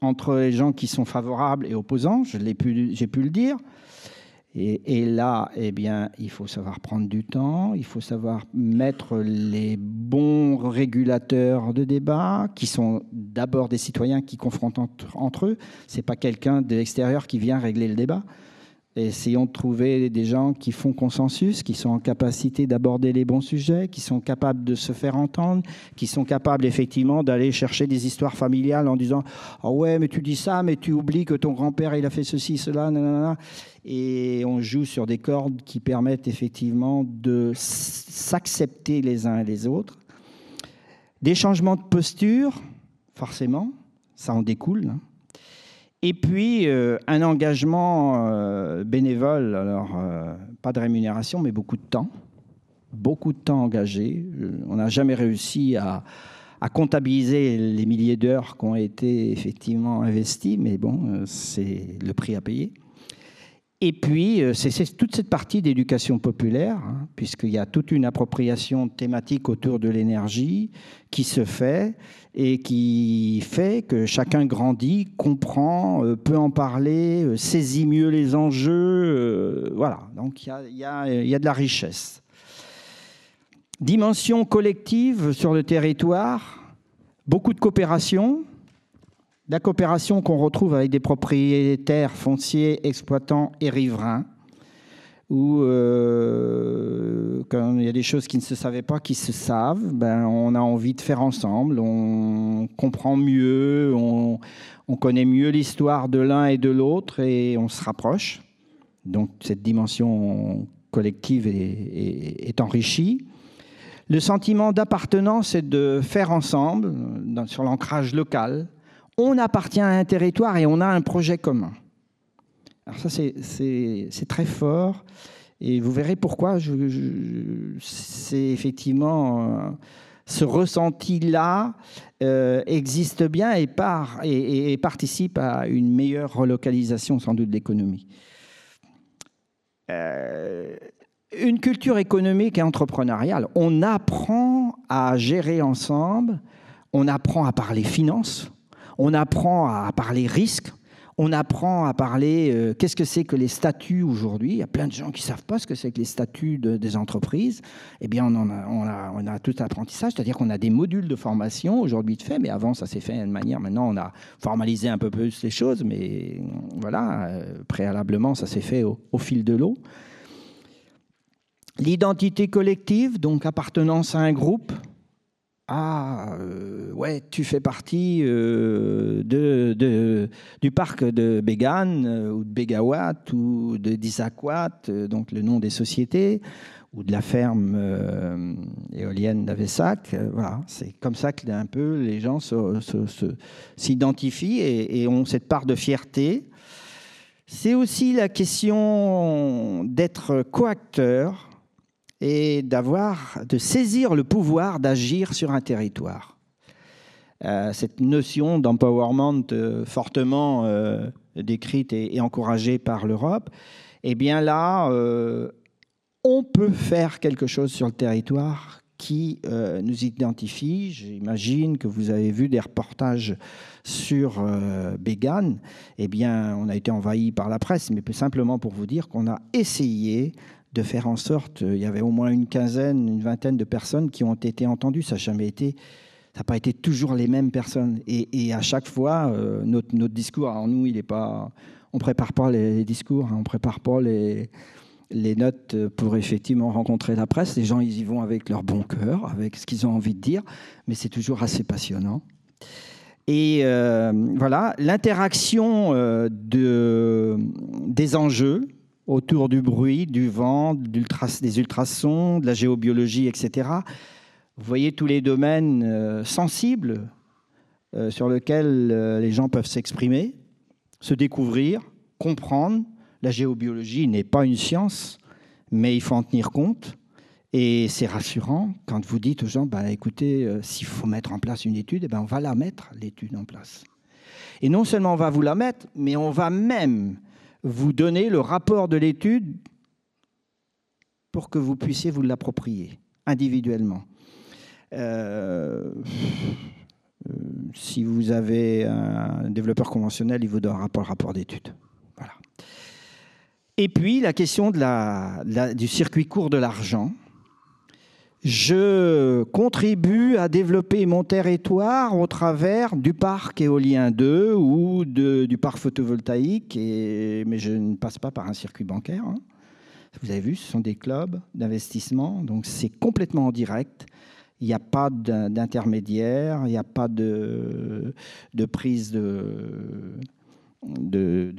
entre les gens qui sont favorables et opposants, j'ai pu le dire. Et là, eh bien, il faut savoir prendre du temps, il faut savoir mettre les bons régulateurs de débat, qui sont d'abord des citoyens qui confrontent entre eux. Ce n'est pas quelqu'un de l'extérieur qui vient régler le débat. Essayons de trouver des gens qui font consensus, qui sont en capacité d'aborder les bons sujets, qui sont capables de se faire entendre, qui sont capables effectivement d'aller chercher des histoires familiales en disant « Ah ouais, mais tu dis ça, mais tu oublies que ton grand-père, il a fait ceci, cela, nanana ». Et on joue sur des cordes qui permettent effectivement de s'accepter les uns et les autres. Des changements de posture, forcément, ça en découle, hein. Et puis, un engagement bénévole, alors pas de rémunération, mais beaucoup de temps engagé. On n'a jamais réussi à comptabiliser les milliers d'heures qui ont été effectivement investies, mais bon, c'est le prix à payer. Et puis, c'est toute cette partie d'éducation populaire, hein, puisqu'il y a toute une appropriation thématique autour de l'énergie qui se fait et qui fait que chacun grandit, comprend, peut en parler, saisit mieux les enjeux. Voilà, donc il y a de la richesse. Dimension collective sur le territoire, beaucoup de coopération. La coopération qu'on retrouve avec des propriétaires fonciers, exploitants et riverains, où quand il y a des choses qui ne se savaient pas, qui se savent, ben, on a envie de faire ensemble, on comprend mieux, on connaît mieux l'histoire de l'un et de l'autre et on se rapproche. Donc cette dimension collective est enrichie. Le sentiment d'appartenance et de faire ensemble sur l'ancrage local. On appartient à un territoire et on a un projet commun. Alors ça, c'est très fort. Et vous verrez pourquoi c'est effectivement ce ressenti-là existe bien et, participe à une meilleure relocalisation sans doute de l'économie. Une culture économique et entrepreneuriale, on apprend à gérer ensemble, on apprend à parler finances, on apprend à parler risques, on apprend à parler qu'est-ce que c'est que les statuts aujourd'hui. Il y a plein de gens qui ne savent pas ce que c'est que les statuts des entreprises. Eh bien, on a tout apprentissage, c'est-à-dire qu'on a des modules de formation aujourd'hui de fait, mais avant, ça s'est fait d'une manière. Maintenant, on a formalisé un peu plus les choses, mais voilà, préalablement, ça s'est fait au fil de l'eau. L'identité collective, donc appartenance à un groupe. Ah, ouais, tu fais partie du parc de Béganne ou de Bégawatt ou de d'Issaquat, donc le nom des sociétés, ou de la ferme éolienne d'Avesac. Voilà, c'est comme ça que un peu les gens s'identifient et ont cette part de fierté. C'est aussi la question d'être coacteur et de saisir le pouvoir d'agir sur un territoire. Cette notion d'empowerment fortement décrite et encouragée par l'Europe, eh bien là, on peut faire quelque chose sur le territoire qui nous identifie. J'imagine que vous avez vu des reportages sur Béganne. Eh bien, on a été envahi par la presse, mais simplement pour vous dire qu'on a essayé de faire en sorte, il y avait au moins une vingtaine de personnes qui ont été entendues. Ça n'a pas été toujours les mêmes personnes. Et à chaque fois, notre discours, alors nous, on ne prépare pas les discours, hein, on ne prépare pas les notes pour effectivement rencontrer la presse. Les gens, ils y vont avec leur bon cœur, avec ce qu'ils ont envie de dire, mais c'est toujours assez passionnant. Et voilà, l'interaction des enjeux, autour du bruit, du vent, des ultrasons, de la géobiologie, etc. Vous voyez tous les domaines sensibles sur lesquels les gens peuvent s'exprimer, se découvrir, comprendre. La géobiologie n'est pas une science, mais il faut en tenir compte. Et c'est rassurant quand vous dites aux gens, bah, écoutez, s'il faut mettre en place une étude, eh ben, on va la mettre, l'étude en place. Et non seulement on va vous la mettre, mais on va même vous donnez le rapport de l'étude pour que vous puissiez vous l'approprier individuellement. Si vous avez un développeur conventionnel, il vous donnera pas le rapport d'étude. Voilà. Et puis, la question du circuit court de l'argent. Je contribue à développer mon territoire au travers du parc éolien 2 ou du parc photovoltaïque, mais je ne passe pas par un circuit bancaire. Hein. Vous avez vu, ce sont des clubs d'investissement, donc c'est complètement en direct. Il n'y a pas d'intermédiaire, il n'y a pas de prise de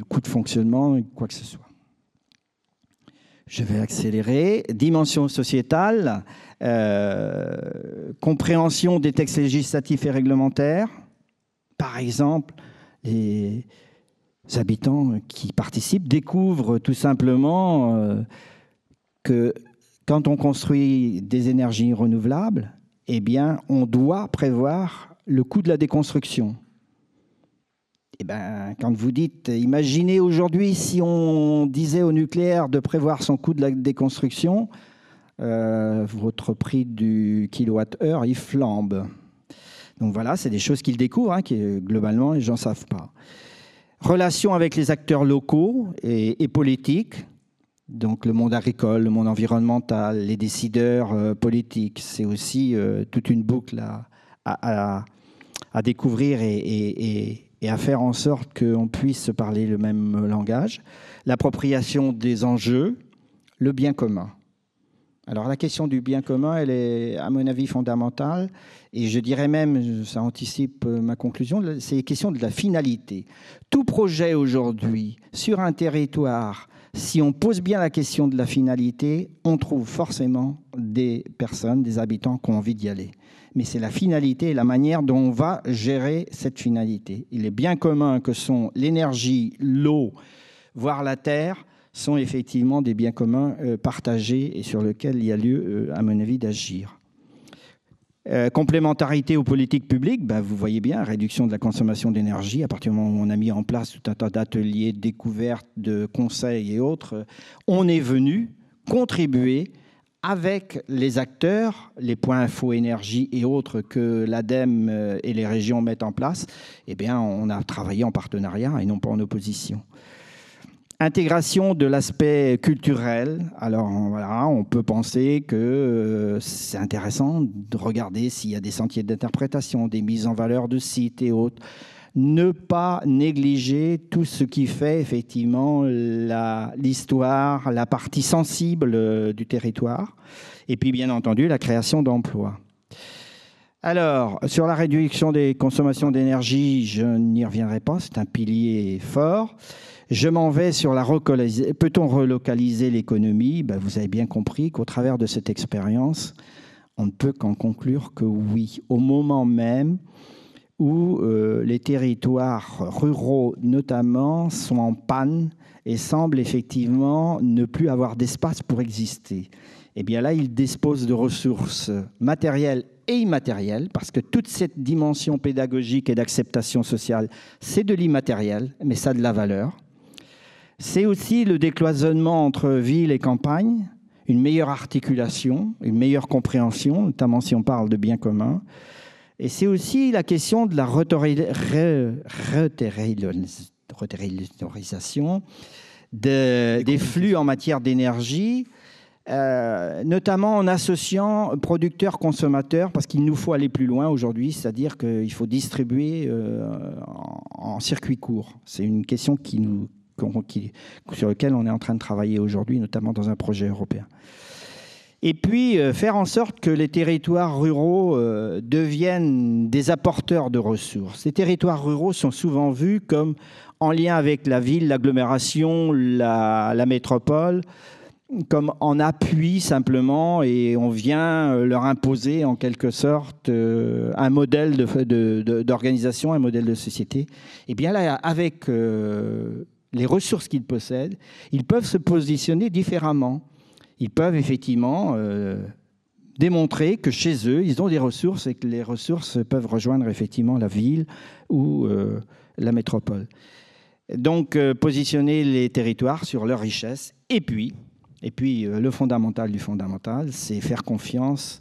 coût de fonctionnement, quoi que ce soit. Je vais accélérer. Dimension sociétale, compréhension des textes législatifs et réglementaires. Par exemple, les habitants qui participent découvrent tout simplement que quand on construit des énergies renouvelables, eh bien, on doit prévoir le coût de la déconstruction. Eh ben, quand vous dites, imaginez aujourd'hui si on disait au nucléaire de prévoir son coût de la déconstruction, votre prix du kilowatt-heure, il flambe. Donc voilà, c'est des choses qu'ils découvrent, hein, que globalement les gens ne savent pas. Relations avec les acteurs locaux et politiques, donc le monde agricole, le monde environnemental, les décideurs politiques, c'est aussi toute une boucle à découvrir et à faire en sorte qu'on puisse parler le même langage, l'appropriation des enjeux, le bien commun. Alors la question du bien commun, elle est à mon avis fondamentale, et je dirais même, ça anticipe ma conclusion, c'est la question de la finalité. Tout projet aujourd'hui, sur un territoire, si on pose bien la question de la finalité, on trouve forcément des personnes, des habitants qui ont envie d'y aller. Mais c'est la finalité et la manière dont on va gérer cette finalité. Et les biens communs que sont l'énergie, l'eau, voire la terre, sont effectivement des biens communs partagés et sur lesquels il y a lieu, à mon avis, d'agir. Complémentarité aux politiques publiques, ben vous voyez bien, réduction de la consommation d'énergie, à partir du moment où on a mis en place tout un tas d'ateliers, de découvertes, de conseils et autres, on est venu contribuer avec les acteurs, les points info énergie et autres que l'ADEME et les régions mettent en place, eh bien on a travaillé en partenariat et non pas en opposition. Intégration de l'aspect culturel. Alors voilà, on peut penser que c'est intéressant de regarder s'il y a des sentiers d'interprétation, des mises en valeur de sites et autres. Ne pas négliger tout ce qui fait effectivement l'histoire, la partie sensible du territoire. Et puis bien entendu, la création d'emplois. Alors, sur la réduction des consommations d'énergie, je n'y reviendrai pas, c'est un pilier fort. Je m'en vais sur la relocalisation. Peut-on relocaliser l'économie? Ben, vous avez bien compris qu'au travers de cette expérience, on ne peut qu'en conclure que oui. Au moment même où les territoires ruraux, notamment, sont en panne et semblent effectivement ne plus avoir d'espace pour exister. Eh bien là, ils disposent de ressources matérielles et immatériel, parce que toute cette dimension pédagogique et d'acceptation sociale, c'est de l'immatériel, mais ça a de la valeur. C'est aussi le décloisonnement entre ville et campagne, une meilleure articulation, une meilleure compréhension, notamment si on parle de biens communs. Et c'est aussi la question de la reterritorialisation des flux en matière d'énergie, notamment en associant producteurs-consommateurs, parce qu'il nous faut aller plus loin aujourd'hui, c'est-à-dire qu'il faut distribuer en circuit court. C'est une question sur laquelle on est en train de travailler aujourd'hui, notamment dans un projet européen. Et puis, faire en sorte que les territoires ruraux deviennent des apporteurs de ressources. Les territoires ruraux sont souvent vus comme en lien avec la ville, l'agglomération, la métropole, comme en appui simplement, et on vient leur imposer en quelque sorte un modèle d'organisation, un modèle de société. Et bien là, avec les ressources qu'ils possèdent, ils peuvent se positionner différemment. Ils peuvent effectivement démontrer que chez eux, ils ont des ressources et que les ressources peuvent rejoindre effectivement la ville ou la métropole. Donc, positionner les territoires sur leur richesse. Et puis, le fondamental du fondamental, c'est faire confiance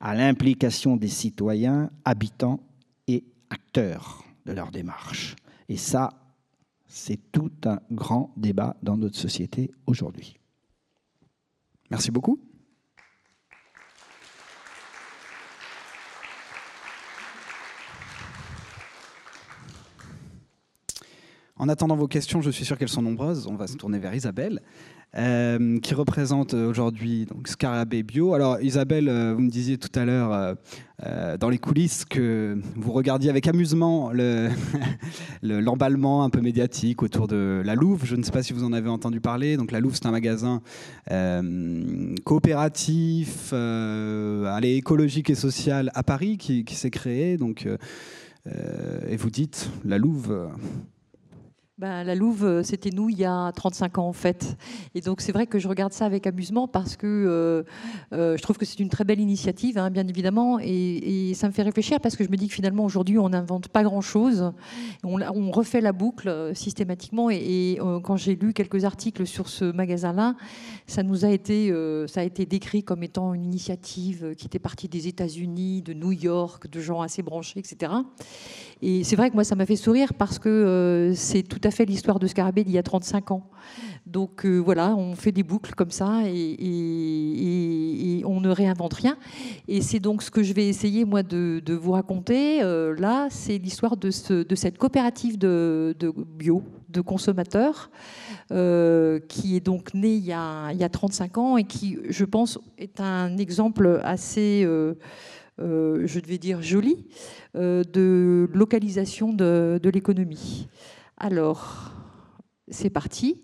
à l'implication des citoyens, habitants et acteurs de leur démarche. Et ça, c'est tout un grand débat dans notre société aujourd'hui. Merci beaucoup. En attendant vos questions, je suis sûr qu'elles sont nombreuses. On va se tourner vers Isabelle, qui représente aujourd'hui Scarabée Bio. Alors Isabelle, vous me disiez tout à l'heure dans les coulisses que vous regardiez avec amusement l'emballement un peu médiatique autour de La Louve. Je ne sais pas si vous en avez entendu parler. Donc La Louve, c'est un magasin coopératif, écologique et social à Paris qui s'est créé. Donc, et vous dites La Louve... La Louve, c'était nous il y a 35 ans en fait. Et donc c'est vrai que je regarde ça avec amusement parce que je trouve que c'est une très belle initiative, hein, bien évidemment. Et ça me fait réfléchir parce que je me dis que finalement aujourd'hui on n'invente pas grand-chose. On refait la boucle systématiquement. Et quand j'ai lu quelques articles sur ce magasin-là, ça a été décrit comme étant une initiative qui était partie des États-Unis, de New York, de gens assez branchés, etc. Et c'est vrai que moi ça m'a fait sourire parce que c'est tout à fait l'histoire de Scarabée d'il y a 35 ans. Donc voilà, on fait des boucles comme ça et on ne réinvente rien. Et c'est donc ce que je vais essayer moi de vous raconter. Là, c'est l'histoire de cette coopérative de bio, de consommateurs, qui est donc née il y a 35 ans et qui, je pense, est un exemple assez... joli, de localisation de l'économie. Alors, c'est parti.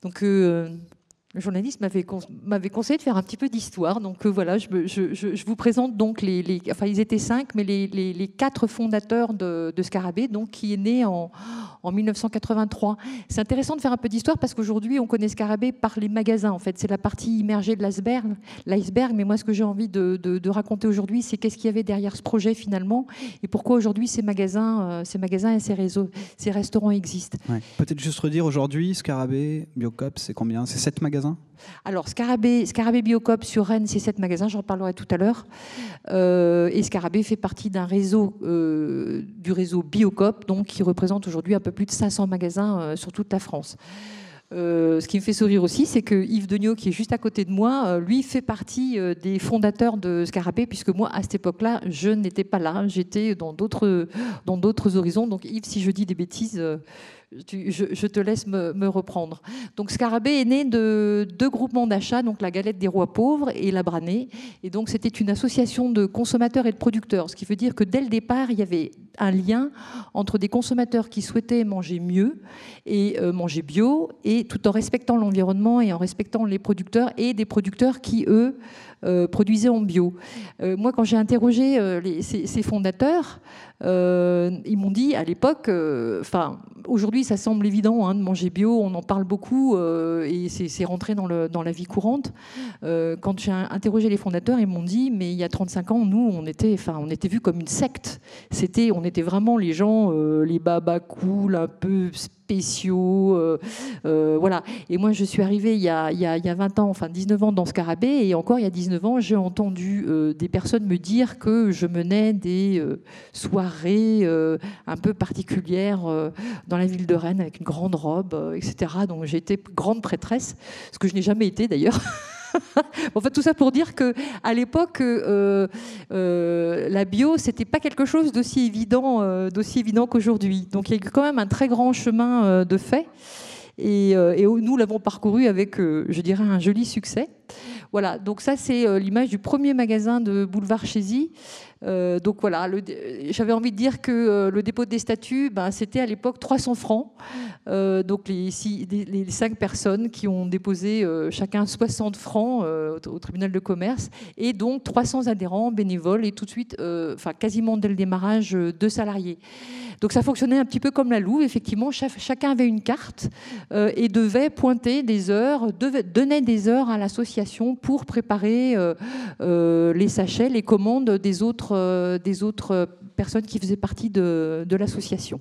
Donc, Le journaliste m'avait conseillé de faire un petit peu d'histoire. Donc voilà, je vous présente donc enfin ils étaient 5, mais les 4 fondateurs de Scarabée, donc qui est né en 1983. C'est intéressant de faire un peu d'histoire parce qu'aujourd'hui on connaît Scarabée par les magasins. En fait, c'est la partie immergée de l'iceberg. Mais moi, ce que j'ai envie de raconter aujourd'hui, c'est qu'est-ce qu'il y avait derrière ce projet finalement et pourquoi aujourd'hui ces magasins et ces réseaux, ces restaurants existent. Ouais. Peut-être juste redire aujourd'hui, Scarabée Biocoop, c'est combien? C'est 7 magasins. Alors, Scarabée Biocoop sur Rennes, c'est 7 magasins, j'en parlerai tout à l'heure. Et Scarabée fait partie d'un réseau, du réseau Biocoop, donc qui représente aujourd'hui un peu plus de 500 magasins sur toute la France. Ce qui me fait sourire aussi, c'est que Yves Deniau, qui est juste à côté de moi, lui fait partie des fondateurs de Scarabée, puisque moi, à cette époque-là, je n'étais pas là, j'étais dans d'autres horizons. Donc Yves, si je dis des bêtises, je te laisse me reprendre. Donc Scarabée est né de 2 groupements d'achat, donc la Galette des Rois Pauvres et la Branée. Et donc c'était une association de consommateurs et de producteurs, ce qui veut dire que dès le départ, il y avait un lien entre des consommateurs qui souhaitaient manger mieux et manger bio, et tout en respectant l'environnement et en respectant les producteurs, et des producteurs qui, eux, produisaient en bio. Moi, quand j'ai interrogé ces fondateurs, ils m'ont dit à l'époque, aujourd'hui ça semble évident de manger bio, on en parle beaucoup et c'est rentré dans la vie courante. Quand j'ai interrogé les fondateurs, ils m'ont dit mais il y a 35 ans, nous on était vus comme une secte. On était vraiment les gens, les babas cool, un peu spéciaux, voilà. Et moi, je suis arrivée il y a 20 ans, enfin 19 ans dans Scarabée, et encore il y a 19 ans, j'ai entendu des personnes me dire que je menais des soirées un peu particulières dans la ville de Rennes avec une grande robe, etc. Donc j'ai été grande prêtresse, ce que je n'ai jamais été d'ailleurs. En fait, tout ça pour dire qu'à l'époque, la bio, c'était pas quelque chose d'aussi évident qu'aujourd'hui. Donc il y a eu quand même un très grand chemin de fait. Et nous l'avons parcouru avec, je dirais, un joli succès. Voilà, donc ça, c'est l'image du premier magasin de Boulevard Chézy. Donc voilà, j'avais envie de dire que le dépôt des statuts, c'était à l'époque 300 francs. Donc les 5 personnes qui ont déposé chacun 60 francs au tribunal de commerce, et donc 300 adhérents bénévoles, et tout de suite, quasiment dès le démarrage, 2 salariés. Donc ça fonctionnait un petit peu comme la Louve, effectivement, chacun avait une carte et devait pointer des heures, donner des heures à l'association pour préparer les sachets, les commandes des autres personnes qui faisaient partie de l'association.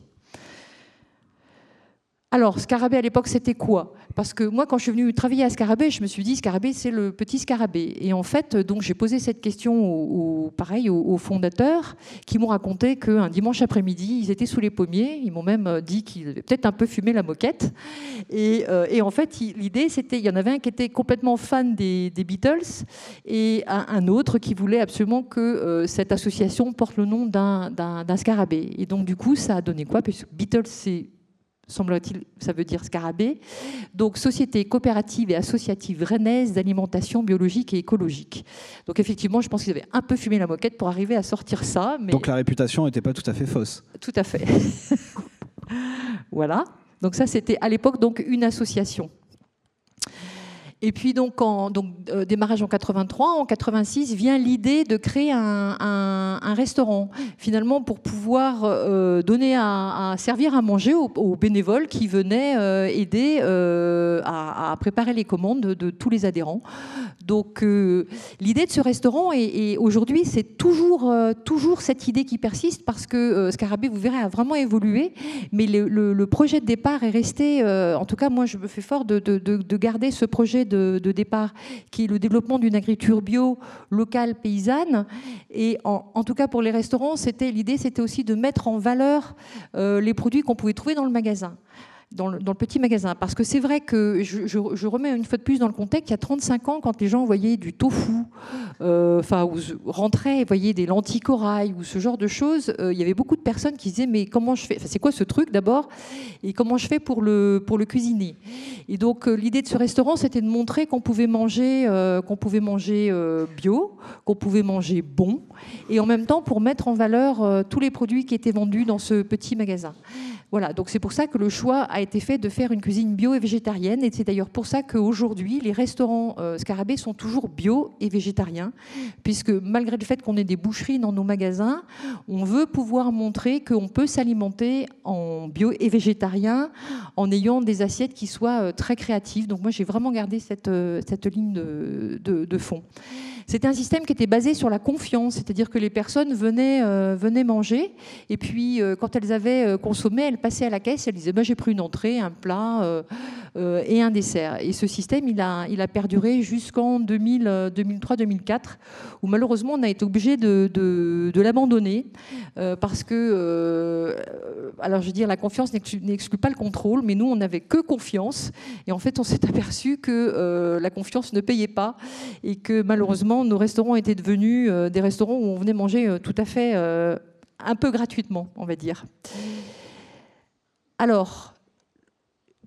Alors, Scarabée à l'époque, c'était quoi? Parce que moi, quand je suis venue travailler à Scarabée, je me suis dit, Scarabée, c'est le petit Scarabée. Et en fait, donc, j'ai posé cette question aux fondateurs, qui m'ont raconté qu'un dimanche après-midi, ils étaient sous les pommiers. Ils m'ont même dit qu'ils avaient peut-être un peu fumé la moquette. Et en fait, l'idée, c'était, il y en avait un qui était complètement fan des Beatles, et un autre qui voulait absolument que cette association porte le nom d'un Scarabée. Et donc, du coup, ça a donné quoi? Parce que Beatles, c'est... semble-t-il, ça veut dire Scarabée. Donc, Société coopérative et associative rennaise d'alimentation biologique et écologique. Donc, effectivement, je pense qu'ils avaient un peu fumé la moquette pour arriver à sortir ça. Mais... donc, la réputation n'était pas tout à fait fausse. Tout à fait. Voilà. Donc, ça, c'était à l'époque donc une association. Et puis, donc, démarrage en 83, en 86, vient l'idée de créer un restaurant, finalement, pour pouvoir donner à servir à manger aux bénévoles qui venaient aider à préparer les commandes de tous les adhérents. Donc, l'idée de ce restaurant, et aujourd'hui, c'est toujours cette idée qui persiste, parce que Scarabée, vous verrez, a vraiment évolué, mais le projet de départ est resté, en tout cas, moi, je me fais fort de garder ce projet de départ, qui est le développement d'une agriculture bio, locale, paysanne. Et en tout cas pour les restaurants, l'idée c'était aussi de mettre en valeur les produits qu'on pouvait trouver dans le magasin. Dans le petit magasin. Parce que c'est vrai que je remets une fois de plus dans le contexte, il y a 35 ans, quand les gens voyaient du tofu, rentraient et voyaient des lentilles corail ou ce genre de choses, il y avait beaucoup de personnes qui disaient mais comment je fais, c'est quoi ce truc d'abord, et comment je fais pour le cuisiner. Et donc l'idée de ce restaurant, c'était de montrer qu'on pouvait manger bio, qu'on pouvait manger bon, et en même temps pour mettre en valeur tous les produits qui étaient vendus dans ce petit magasin. Voilà, donc c'est pour ça que le choix a été fait de faire une cuisine bio et végétarienne, et c'est d'ailleurs pour ça qu'aujourd'hui les restaurants Scarabée sont toujours bio et végétariens, puisque malgré le fait qu'on ait des boucheries dans nos magasins, on veut pouvoir montrer qu'on peut s'alimenter en bio et végétarien en ayant des assiettes qui soient très créatives. Donc moi j'ai vraiment gardé cette ligne de fond. C'était un système qui était basé sur la confiance, c'est-à-dire que les personnes venaient manger, et puis quand elles avaient consommé, elles passaient à la caisse, elles disaient bah, « j'ai pris une entrée, un plat et un dessert ». Et ce système, il a perduré jusqu'en 2003-2004, où malheureusement on a été obligé de l'abandonner, parce que, alors je veux dire, la confiance n'exclut pas le contrôle, mais nous on n'avait que confiance, et en fait on s'est aperçu que la confiance ne payait pas, et que malheureusement nos restaurants étaient devenus des restaurants où on venait manger tout à fait un peu gratuitement, on va dire. Alors,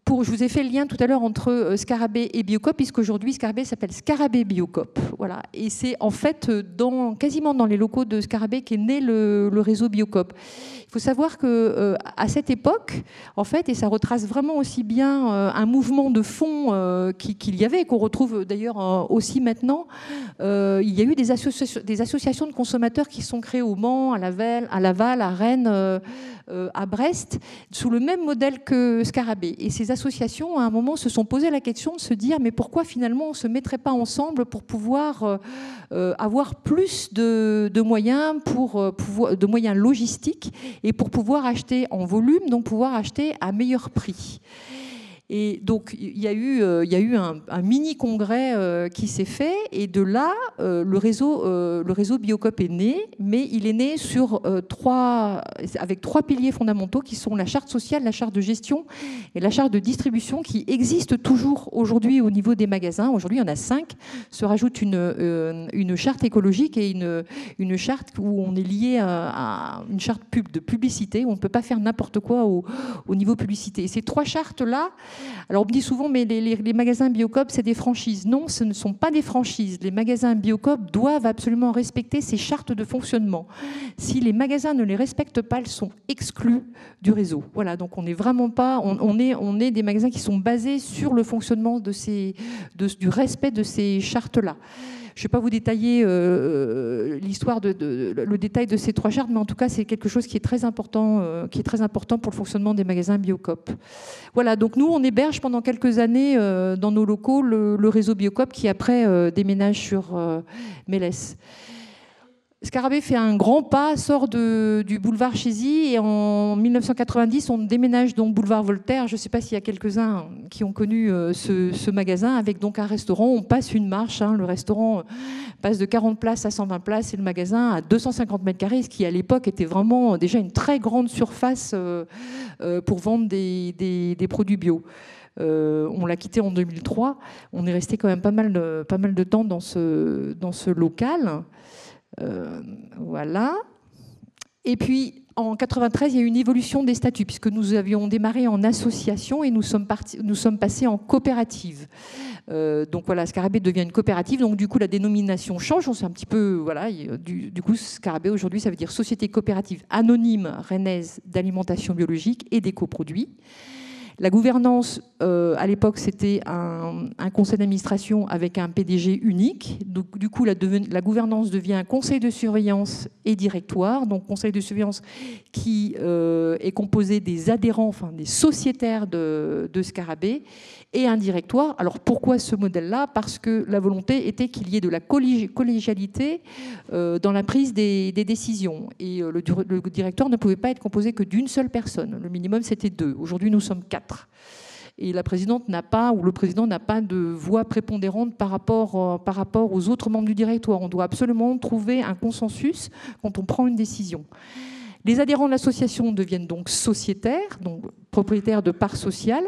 je vous ai fait le lien tout à l'heure entre Scarabée et Biocoop, puisqu'aujourd'hui Scarabée s'appelle Scarabée Biocoop. Voilà. Et c'est en fait quasiment dans les locaux de Scarabée qu'est né le réseau Biocoop. Il faut savoir qu'à cette époque, en fait, et ça retrace vraiment aussi bien un mouvement de fond qu'il y avait, qu'on retrouve d'ailleurs aussi maintenant, il y a eu des associations de consommateurs qui sont créées au Mans, à Laval, à Rennes, à Brest, sous le même modèle que Scarabée. Et ces associations, à un moment, se sont posées la question de se dire mais pourquoi finalement on ne se mettrait pas ensemble pour pouvoir avoir plus de moyens, de moyens logistiques, et pour pouvoir acheter en volume, donc pouvoir acheter à meilleur prix. Et donc, il y a eu un mini-congrès qui s'est fait, et de là, le réseau Biocoop est né, mais il est né avec trois piliers fondamentaux qui sont la charte sociale, la charte de gestion et la charte de distribution, qui existent toujours aujourd'hui au niveau des magasins. Aujourd'hui, il y en a 5. Se rajoute une charte écologique et une charte où on est lié à une charte de publicité, où on ne peut pas faire n'importe quoi au niveau publicité. Et ces trois chartes-là, alors on me dit souvent mais les magasins Biocoop c'est des franchises. Non, ce ne sont pas des franchises. Les magasins Biocoop doivent absolument respecter ces chartes de fonctionnement. Si les magasins ne les respectent pas, ils sont exclus du réseau. Voilà, donc on n'est vraiment pas... On est des magasins qui sont basés sur le fonctionnement du respect de ces chartes-là. Je ne vais pas vous détailler l'histoire le détail de ces trois chartes, mais en tout cas, c'est quelque chose qui est très important pour le fonctionnement des magasins Biocoop. Voilà, donc nous, on héberge pendant quelques années dans nos locaux le réseau Biocoop qui, après, déménage sur Mélès. Scarabée fait un grand pas, sort du boulevard Chézy, et en 1990, on déménage donc boulevard Voltaire. Je ne sais pas s'il y a quelques-uns qui ont connu ce magasin, avec donc un restaurant. On passe une marche, hein, le restaurant passe de 40 places à 120 places, et le magasin à 250 mètres carrés, ce qui à l'époque était vraiment déjà une très grande surface pour vendre des produits bio. On l'a quitté en 2003, on est resté quand même pas mal de temps dans ce local. Voilà. Et puis en 1993, il y a eu une évolution des statuts, puisque nous avions démarré en association et nous sommes passés en coopérative. Donc voilà, Scarabée devient une coopérative, donc du coup la dénomination change. On sait un petit peu, voilà, du coup Scarabée aujourd'hui ça veut dire Société Coopérative Anonyme Rennaise d'Alimentation Biologique et d'Éco-Produits. La gouvernance, à l'époque, c'était un conseil d'administration avec un PDG unique. Donc, du coup, la gouvernance devient un conseil de surveillance et directoire. Donc, conseil de surveillance qui est composé des adhérents, enfin des sociétaires de Scarabée, et un directoire. Alors, pourquoi ce modèle-là? Parce que la volonté était qu'il y ait de la collégialité dans la prise des décisions. Et le directoire ne pouvait pas être composé que d'une seule personne. Le minimum, c'était 2. Aujourd'hui, nous sommes 4. Et la présidente n'a pas, ou le président n'a pas de voix prépondérante par rapport aux autres membres du directoire. On doit absolument trouver un consensus quand on prend une décision. Les adhérents de l'association deviennent donc sociétaires, donc propriétaires de parts sociales.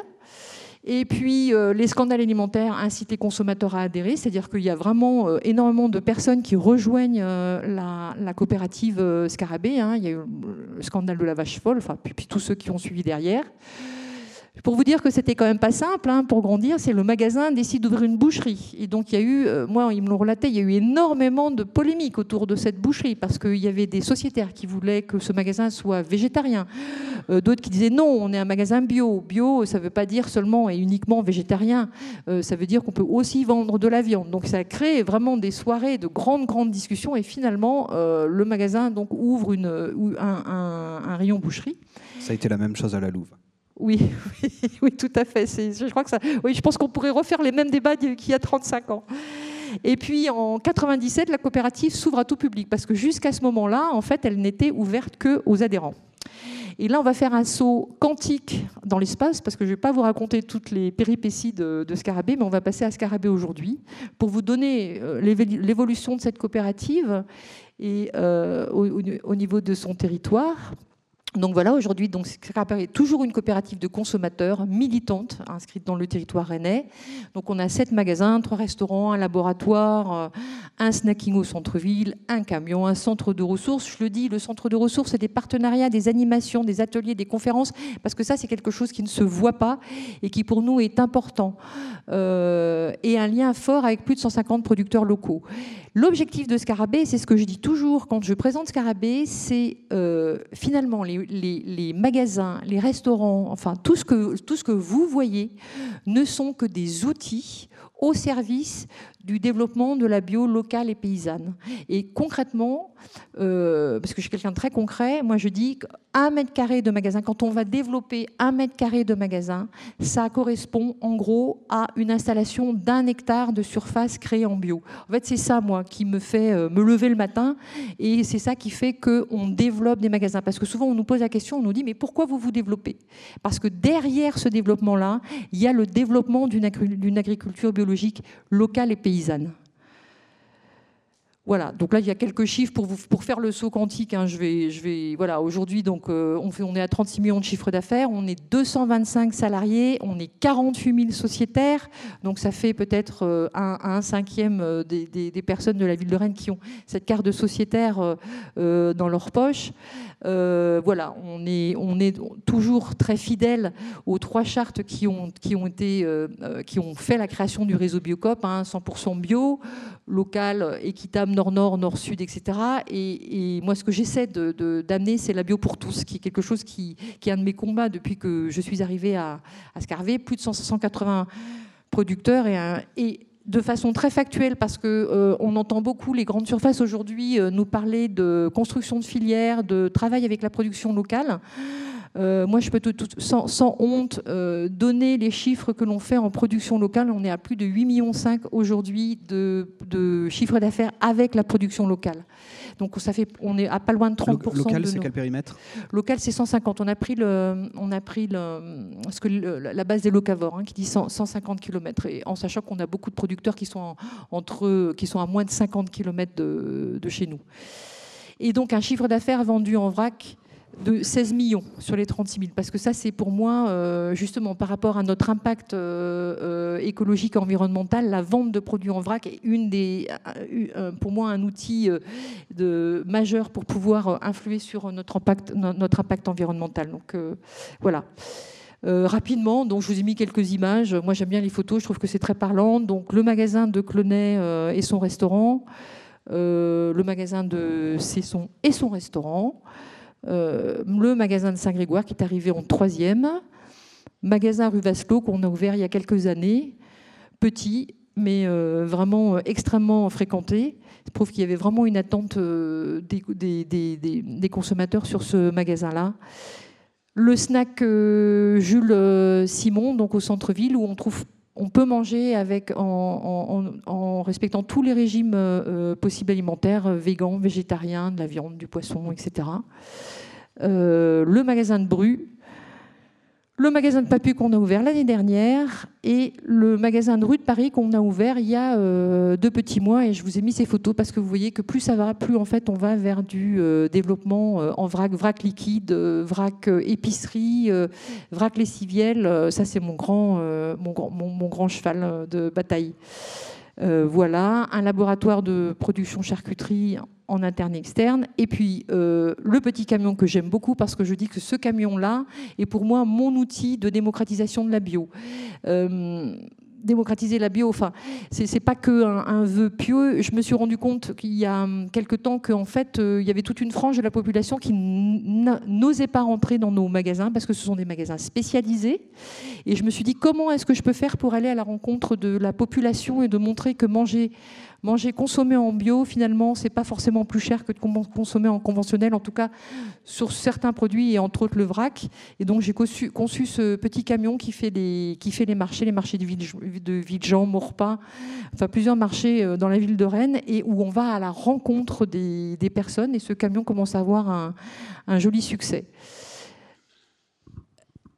Et puis, les scandales alimentaires incitent les consommateurs à adhérer, c'est-à-dire qu'il y a vraiment énormément de personnes qui rejoignent la coopérative Scarabée. Hein. Il y a eu le scandale de la vache folle, enfin, puis tous ceux qui ont suivi derrière. Pour vous dire que c'était quand même pas simple, hein, pour grandir, c'est le magasin décide d'ouvrir une boucherie. Et donc il y a eu, moi ils me l'ont relaté, il y a eu énormément de polémiques autour de cette boucherie parce qu'il y avait des sociétaires qui voulaient que ce magasin soit végétarien, d'autres qui disaient non, on est un magasin bio. Bio, ça veut pas dire seulement et uniquement végétarien, ça veut dire qu'on peut aussi vendre de la viande. Donc ça a créé vraiment des soirées de grandes discussions et finalement le magasin donc ouvre un rayon boucherie. Ça a été la même chose à La Louve. Oui, tout à fait. Je crois que ça. Oui, je pense qu'on pourrait refaire les mêmes débats qu'il y a 35 ans. Et puis en 97, la coopérative s'ouvre à tout public parce que jusqu'à ce moment-là, en fait, elle n'était ouverte qu'aux adhérents. Et là, on va faire un saut quantique dans l'espace, parce que je ne vais pas vous raconter toutes les péripéties de Scarabée, mais on va passer à Scarabée aujourd'hui, pour vous donner l'évolution de cette coopérative et au niveau de son territoire. Donc voilà, aujourd'hui, Scarabée est toujours une coopérative de consommateurs militante, inscrite dans le territoire rennais. Donc on a 7 magasins, 3 restaurants, un laboratoire, un snacking au centre-ville, un camion, un centre de ressources. Je le dis, le centre de ressources, c'est des partenariats, des animations, des ateliers, des conférences, parce que ça, c'est quelque chose qui ne se voit pas et qui, pour nous, est important. Et un lien fort avec plus de 150 producteurs locaux. L'objectif de Scarabée, c'est ce que je dis toujours quand je présente Scarabée, c'est finalement les magasins, les restaurants, enfin tout ce que vous voyez ne sont que des outils au service du développement de la bio locale et paysanne. Et concrètement, parce que je suis quelqu'un de très concret, moi je dis qu'un mètre carré de magasin, quand on va développer un mètre carré de magasin, ça correspond en gros à une installation d'1 hectare de surface créée en bio. En fait, c'est ça, moi, qui me fait me lever le matin, et c'est ça qui fait qu'on développe des magasins. Parce que souvent, on nous pose la question, on nous dit, mais pourquoi vous vous développez? Parce que derrière ce développement-là, il y a le développement d'une agriculture biologique locale et paysanne. Voilà, donc là il y a quelques chiffres pour faire le saut quantique, hein. Voilà, aujourd'hui donc on est à 36 millions de chiffres d'affaires, on est 225 salariés, on est 48 000 sociétaires, donc ça fait peut-être un cinquième des personnes de la ville de Rennes qui ont cette carte de sociétaire dans leur poche. Voilà, on est toujours très fidèle aux 3 chartes qui ont fait la création du réseau Biocoop, hein, 100% bio, local, équitable, nord-nord, nord-sud, etc. Et moi, ce que j'essaie d'amener, c'est la bio pour tous, qui est quelque chose qui est un de mes combats depuis que je suis arrivée à Scarabée. Plus de 180 producteurs et de façon très factuelle, parce qu'on entend beaucoup les grandes surfaces aujourd'hui nous parler de construction de filières, de travail avec la production locale. Moi, je peux sans honte donner les chiffres que l'on fait en production locale. On est à plus de 8,5 millions aujourd'hui de chiffre d'affaires avec la production locale. Donc, on est à pas loin de 30%. Local, c'est quel périmètre? Local, c'est 150. On a pris la base des locavores, hein, qui dit 150 km. Et en sachant qu'on a beaucoup de producteurs qui sont, qui sont à moins de 50 km de chez nous. Et donc, un chiffre d'affaires vendu en vrac de 16 millions sur les 36 000, parce que ça, c'est pour moi, justement, par rapport à notre impact écologique et environnemental, la vente de produits en vrac est pour moi un outil majeur pour pouvoir influer sur notre impact environnemental. Donc, voilà. Rapidement, donc je vous ai mis quelques images. Moi, j'aime bien les photos, je trouve que c'est très parlant. Donc, le magasin de Clonay et son restaurant, le magasin de Cesson et son restaurant, le magasin de Saint-Grégoire qui est arrivé en 3e, magasin rue Vasselot qu'on a ouvert il y a quelques années, petit mais vraiment extrêmement fréquenté. Ça prouve qu'il y avait vraiment une attente des consommateurs sur ce magasin-là. Le snack Jules Simon, donc au centre-ville, où on peut manger en respectant tous les régimes possibles alimentaires, végans, végétariens, de la viande, du poisson, etc. Le magasin de Bru, le magasin de Papu qu'on a ouvert l'année dernière et le magasin de rue de Paris qu'on a ouvert il y a 2 petits mois. Et je vous ai mis ces photos parce que vous voyez que plus ça va, plus en fait on va vers du développement en vrac liquide, vrac épicerie, vrac lessiviel. Ça, c'est mon grand cheval de bataille. Voilà, un laboratoire de production charcuterie en interne et externe. Et puis, le petit camion que j'aime beaucoup, parce que je dis que ce camion-là est pour moi mon outil de démocratisation de la bio. Démocratiser la bio, enfin, c'est pas qu'un vœu pieux. Je me suis rendu compte qu'il y a quelque temps qu'en fait, il y avait toute une frange de la population qui n'osait pas rentrer dans nos magasins parce que ce sont des magasins spécialisés. Et je me suis dit, comment est-ce que je peux faire pour aller à la rencontre de la population et de montrer que consommer en bio, finalement, c'est pas forcément plus cher que de consommer en conventionnel, en tout cas sur certains produits et entre autres le vrac. Et donc j'ai conçu ce petit camion qui fait les marchés de Villejean, Maurepas, enfin plusieurs marchés dans la ville de Rennes, et où on va à la rencontre des personnes. Et ce camion commence à avoir un joli succès.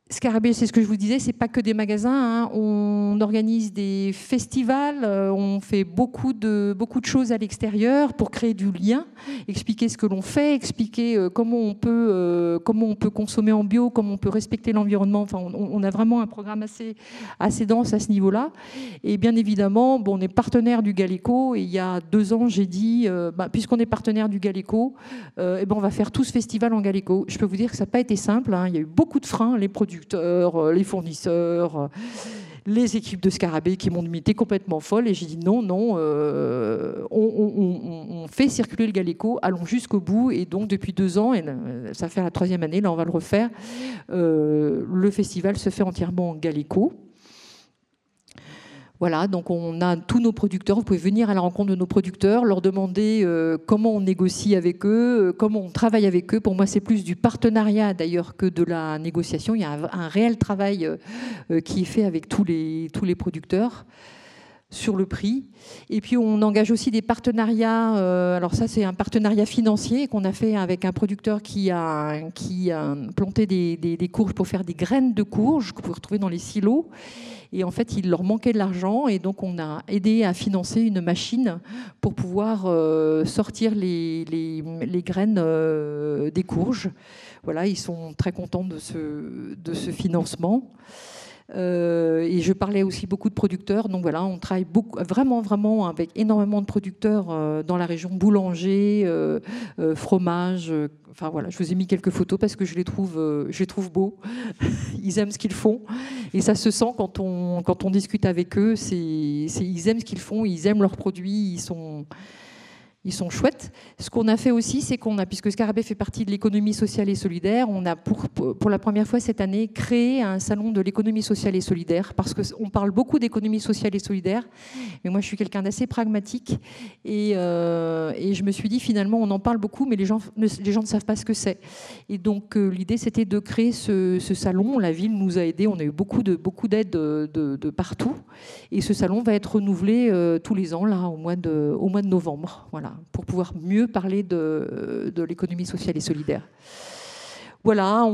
Scarabée, c'est ce que je vous disais, c'est pas que des magasins, hein. On organise des festivals, on fait beaucoup de choses à l'extérieur pour créer du lien, expliquer ce que l'on fait, expliquer comment on peut consommer en bio, comment on peut respecter l'environnement. Enfin, on a vraiment un programme assez dense à ce niveau-là. Et bien évidemment, bon, on est partenaire du Galléco, et il y a 2 ans, j'ai dit, puisqu'on est partenaire du Galléco, et ben on va faire tout ce festival en Galléco. Je peux vous dire que ça n'a pas été simple, hein. Il y a eu beaucoup de freins, les produits, les fournisseurs, les équipes de Scarabée qui m'ont imité complètement folle, et j'ai dit non, on fait circuler le Galléco, allons jusqu'au bout. Et donc depuis 2 ans, et ça fait la 3e année, là on va le refaire, le festival se fait entièrement en Galléco. Voilà, donc on a tous nos producteurs, vous pouvez venir à la rencontre de nos producteurs, leur demander comment on négocie avec eux, comment on travaille avec eux. Pour moi, c'est plus du partenariat d'ailleurs que de la négociation. Il y a un réel travail qui est fait avec tous les producteurs sur le prix. Et puis on engage aussi des partenariats, alors ça c'est un partenariat financier qu'on a fait avec un producteur qui a planté des courges pour faire des graines de courges que vous pouvez retrouver dans les silos. Et en fait, il leur manquait de l'argent, et donc on a aidé à financer une machine pour pouvoir sortir les graines des courges. Voilà, ils sont très contents de ce financement. Et je parlais aussi beaucoup de producteurs, donc voilà, on travaille vraiment avec énormément de producteurs dans la région, boulanger, fromage, enfin voilà, je vous ai mis quelques photos parce que je les trouve beaux. Ils aiment ce qu'ils font, et ça se sent quand on discute avec eux. Ils aiment ce qu'ils font, ils aiment leurs produits, ils sont chouettes. Ce qu'on a fait aussi, c'est qu'on a, puisque Scarabée fait partie de l'économie sociale et solidaire, on a pour la première fois cette année créé un salon de l'économie sociale et solidaire, parce qu'on parle beaucoup d'économie sociale et solidaire, mais moi je suis quelqu'un d'assez pragmatique, et je me suis dit finalement on en parle beaucoup, mais les gens ne savent pas ce que c'est. Et donc l'idée c'était de créer ce salon. La ville nous a aidés, on a eu beaucoup d'aides de partout, et ce salon va être renouvelé tous les ans, là, au mois de novembre. Voilà, pour pouvoir mieux parler de l'économie sociale et solidaire. Voilà,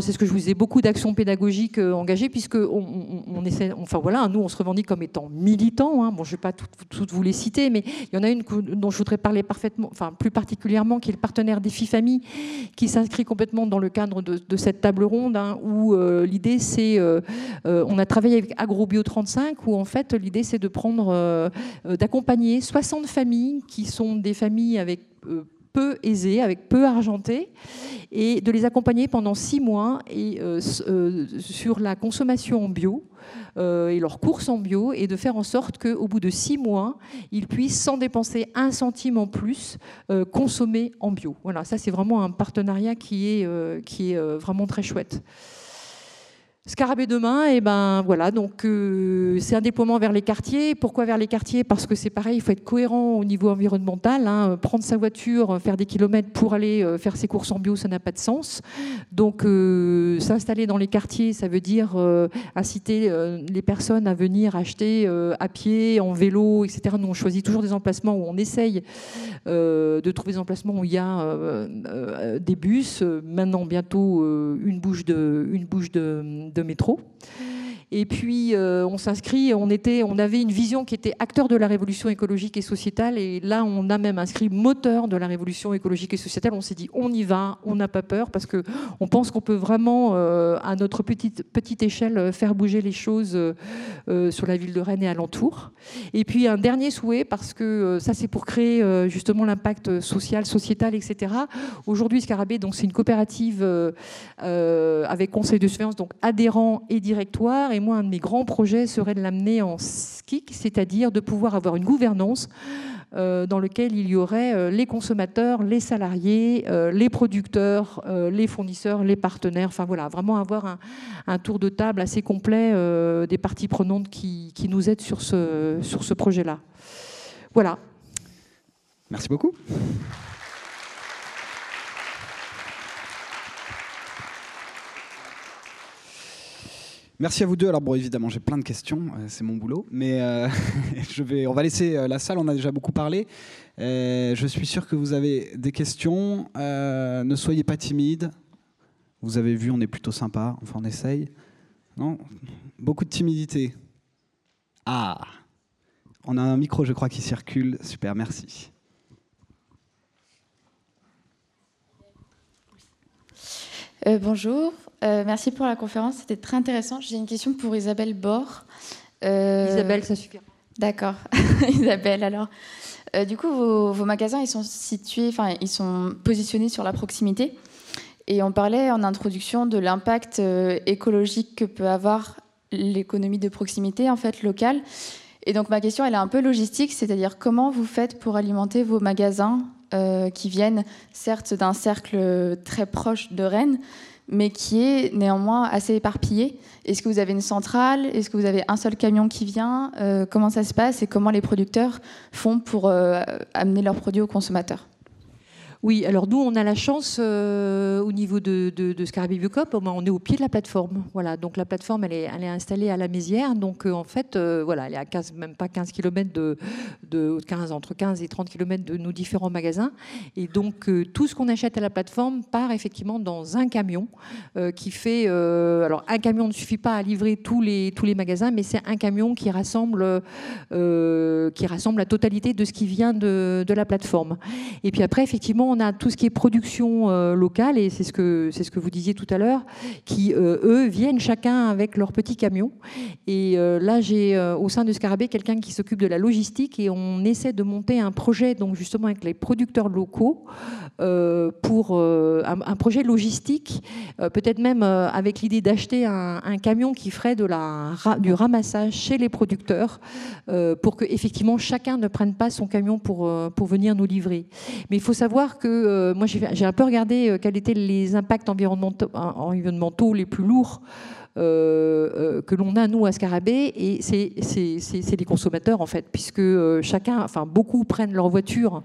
c'est ce que je vous disais, beaucoup d'actions pédagogiques engagées, puisque on essaie, enfin voilà, nous on se revendique comme étant militants, hein. Bon, je ne vais pas toutes vous les citer, mais il y en a une dont je voudrais parler plus particulièrement, qui est le partenaire des FIFAMI, qui s'inscrit complètement dans le cadre de cette table ronde, hein, où l'idée c'est, on a travaillé avec AgroBio 35, où en fait l'idée c'est d'accompagner 60 familles qui sont des familles avec peu aisés, avec peu argentés, et de les accompagner pendant 6 mois et, sur la consommation en bio et leurs courses en bio, et de faire en sorte qu'au bout de 6 mois, ils puissent, sans dépenser 1 centime en plus, consommer en bio. Voilà, ça c'est vraiment un partenariat qui est vraiment très chouette. Scarabée demain, et ben voilà, donc c'est un déploiement vers les quartiers. Pourquoi vers les quartiers? Parce que c'est pareil, il faut être cohérent au niveau environnemental, hein. Prendre sa voiture, faire des kilomètres pour aller faire ses courses en bio, ça n'a pas de sens. Donc s'installer dans les quartiers, ça veut dire inciter les personnes à venir acheter à pied, en vélo, etc. Nous on choisit toujours des emplacements où on essaye de trouver des emplacements où il y a des bus, maintenant bientôt une bouche de métro. Et puis, on s'inscrit, on avait une vision qui était acteur de la révolution écologique et sociétale. Et là, on a même inscrit moteur de la révolution écologique et sociétale. On s'est dit, on y va, on n'a pas peur, parce qu'on pense qu'on peut vraiment, à notre petite échelle, faire bouger les choses sur la ville de Rennes et alentour. Et puis, un dernier souhait, parce que ça, c'est pour créer justement l'impact social, sociétal, etc. Aujourd'hui, Scarabée, donc, c'est une coopérative avec conseil de surveillance, donc adhérents et directoire. Et moi, un de mes grands projets serait de l'amener en SCIC, c'est-à-dire de pouvoir avoir une gouvernance dans laquelle il y aurait les consommateurs, les salariés, les producteurs, les fournisseurs, les partenaires. Enfin voilà, vraiment avoir un tour de table assez complet des parties prenantes qui nous aident sur ce projet-là. Voilà. Merci beaucoup. Merci à vous deux. Alors bon, évidemment, j'ai plein de questions, c'est mon boulot, mais on va laisser la salle, on a déjà beaucoup parlé. Je suis sûr que vous avez des questions. Ne soyez pas timide. Vous avez vu, on est plutôt sympa. Enfin, on essaye. Non ? Beaucoup de timidité. Ah ! On a un micro, je crois, qui circule. Super, merci. Bonjour. Merci pour la conférence, c'était très intéressant. J'ai une question pour Isabelle Baur. Isabelle, ça suffit. D'accord, Isabelle, alors. Du coup, vos magasins, ils sont situés, enfin, ils sont positionnés sur la proximité. Et on parlait en introduction de l'impact écologique que peut avoir l'économie de proximité, en fait, locale. Et donc, ma question, elle est un peu logistique, c'est-à-dire comment vous faites pour alimenter vos magasins qui viennent, certes, d'un cercle très proche de Rennes, mais qui est néanmoins assez éparpillé. Est-ce que vous avez une centrale? Est-ce que vous avez un seul camion qui vient? Comment ça se passe et comment les producteurs font pour amener leurs produits aux consommateurs? Oui, alors nous, on a la chance au niveau de Scarabée Biocoop, on est au pied de la plateforme. Voilà, donc la plateforme, elle est installée à la Mézières. Donc en fait, voilà, elle est à 15, même pas 15 km entre 15 et 30 km de nos différents magasins. Et donc tout ce qu'on achète à la plateforme part effectivement dans un camion qui fait... alors un camion ne suffit pas à livrer tous les magasins, mais c'est un camion qui rassemble la totalité de ce qui vient de la plateforme. Et puis après, effectivement, on a tout ce qui est production locale, et c'est ce que vous disiez tout à l'heure, qui, eux, viennent chacun avec leur petit camion. Et là, j'ai au sein de Scarabée quelqu'un qui s'occupe de la logistique, et on essaie de monter un projet, donc justement avec les producteurs locaux, pour un projet logistique, peut-être même avec l'idée d'acheter un camion qui ferait du ramassage chez les producteurs, pour que effectivement chacun ne prenne pas son camion pour venir nous livrer. Mais il faut savoir que moi j'ai un peu regardé quels étaient les impacts environnementaux les plus lourds que l'on a, nous, à Scarabée, et c'est les consommateurs, en fait, puisque chacun, enfin, beaucoup prennent leur voiture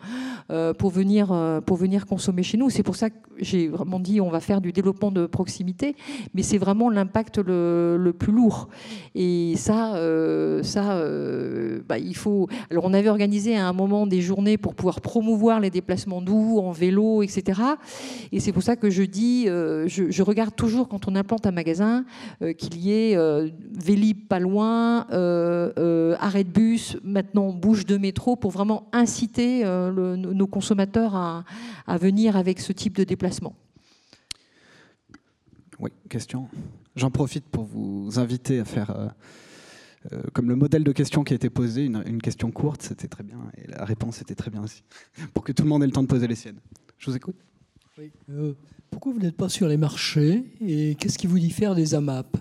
pour venir consommer chez nous. C'est pour ça que j'ai vraiment dit on va faire du développement de proximité, mais c'est vraiment l'impact le plus lourd. Et ça, il faut... Alors, on avait organisé à un moment des journées pour pouvoir promouvoir les déplacements doux, en vélo, etc. Et c'est pour ça que je dis, je regarde toujours, quand on implante un magasin, qu'il y ait Vélib pas loin, arrêt de bus, maintenant bouche de métro, pour vraiment inciter nos consommateurs à venir avec ce type de déplacement. Oui, question. J'en profite pour vous inviter à faire, comme le modèle de question qui a été posé, une question courte, c'était très bien, et la réponse était très bien aussi, pour que tout le monde ait le temps de poser les siennes. Je vous écoute. Oui. Pourquoi vous n'êtes pas sur les marchés et qu'est-ce qui vous diffère des AMAP ?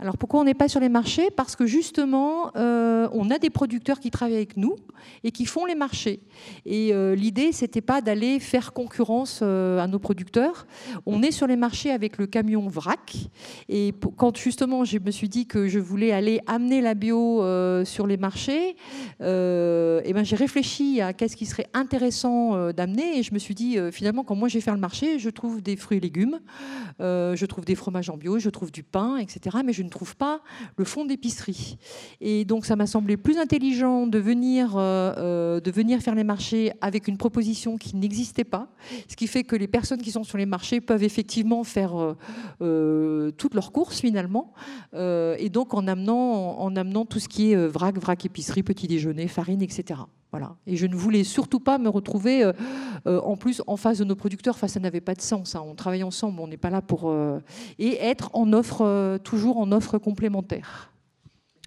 Alors pourquoi on n'est pas sur les marchés ? Parce que justement, on a des producteurs qui travaillent avec nous et qui font les marchés. Et l'idée, c'était pas d'aller faire concurrence à nos producteurs. On est sur les marchés avec le camion vrac. Et quand justement, je me suis dit que je voulais aller amener la bio sur les marchés, et ben j'ai réfléchi à qu'est-ce qui serait intéressant d'amener. Et je me suis dit, finalement, quand moi je vais faire le marché, je trouve des fruits et légumes, je trouve des fromages en bio, je trouve du pain, etc. Mais je ne trouve pas le fonds d'épicerie. Et donc ça m'a semblé plus intelligent de venir faire les marchés avec une proposition qui n'existait pas, ce qui fait que les personnes qui sont sur les marchés peuvent effectivement faire toutes leurs courses finalement, et donc en amenant tout ce qui est vrac, épicerie, petit déjeuner, farine, etc. Voilà. Et je ne voulais surtout pas me retrouver en plus en face de nos producteurs. Enfin, ça n'avait pas de sens. Hein. On travaille ensemble, on n'est pas là pour... Et être en offre, toujours en offre complémentaire.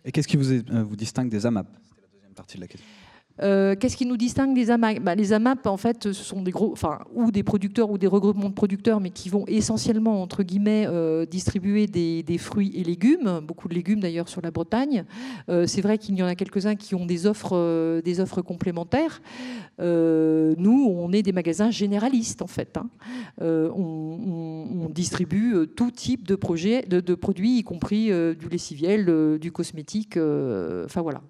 Et qu'est-ce qui vous distingue des AMAP? C'était la deuxième partie de la question. Qu'est-ce qui nous distingue des AMAP? Les AMAP, en fait, ce sont des gros, enfin, ou des producteurs ou des regroupements de producteurs, mais qui vont essentiellement, entre guillemets, distribuer des fruits et légumes, beaucoup de légumes d'ailleurs sur la Bretagne. C'est vrai qu'il y en a quelques-uns qui ont des offres complémentaires. Nous, on est des magasins généralistes, en fait. Hein. On distribue tout type de produits, y compris du lessiviel, du cosmétique, enfin voilà.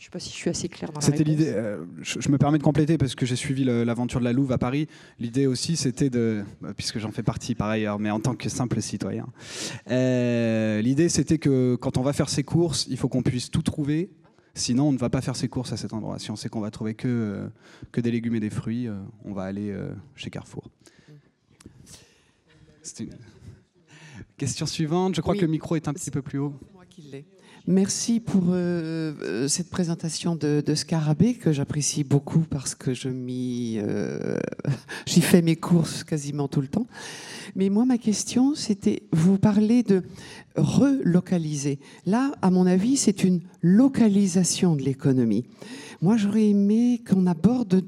Je ne sais pas si je suis assez claire dans la réponse. C'était l'idée. Je me permets de compléter parce que j'ai suivi l'aventure de la Louve à Paris. L'idée aussi, c'était de, puisque j'en fais partie par ailleurs, mais en tant que simple citoyen, l'idée c'était que quand on va faire ses courses, il faut qu'on puisse tout trouver. Sinon, on ne va pas faire ses courses à cet endroit. Si on sait qu'on va trouver que des légumes et des fruits, on va aller chez Carrefour. C'est une... Question suivante. Je crois que le micro est un petit peu plus haut. C'est moi qui l'ai. Merci pour cette présentation de Scarabée que j'apprécie beaucoup parce que j'y fais mes courses quasiment tout le temps. Mais moi, ma question, c'était, vous parlez de relocaliser. Là, à mon avis, c'est une localisation de l'économie. Moi, j'aurais aimé qu'on aborde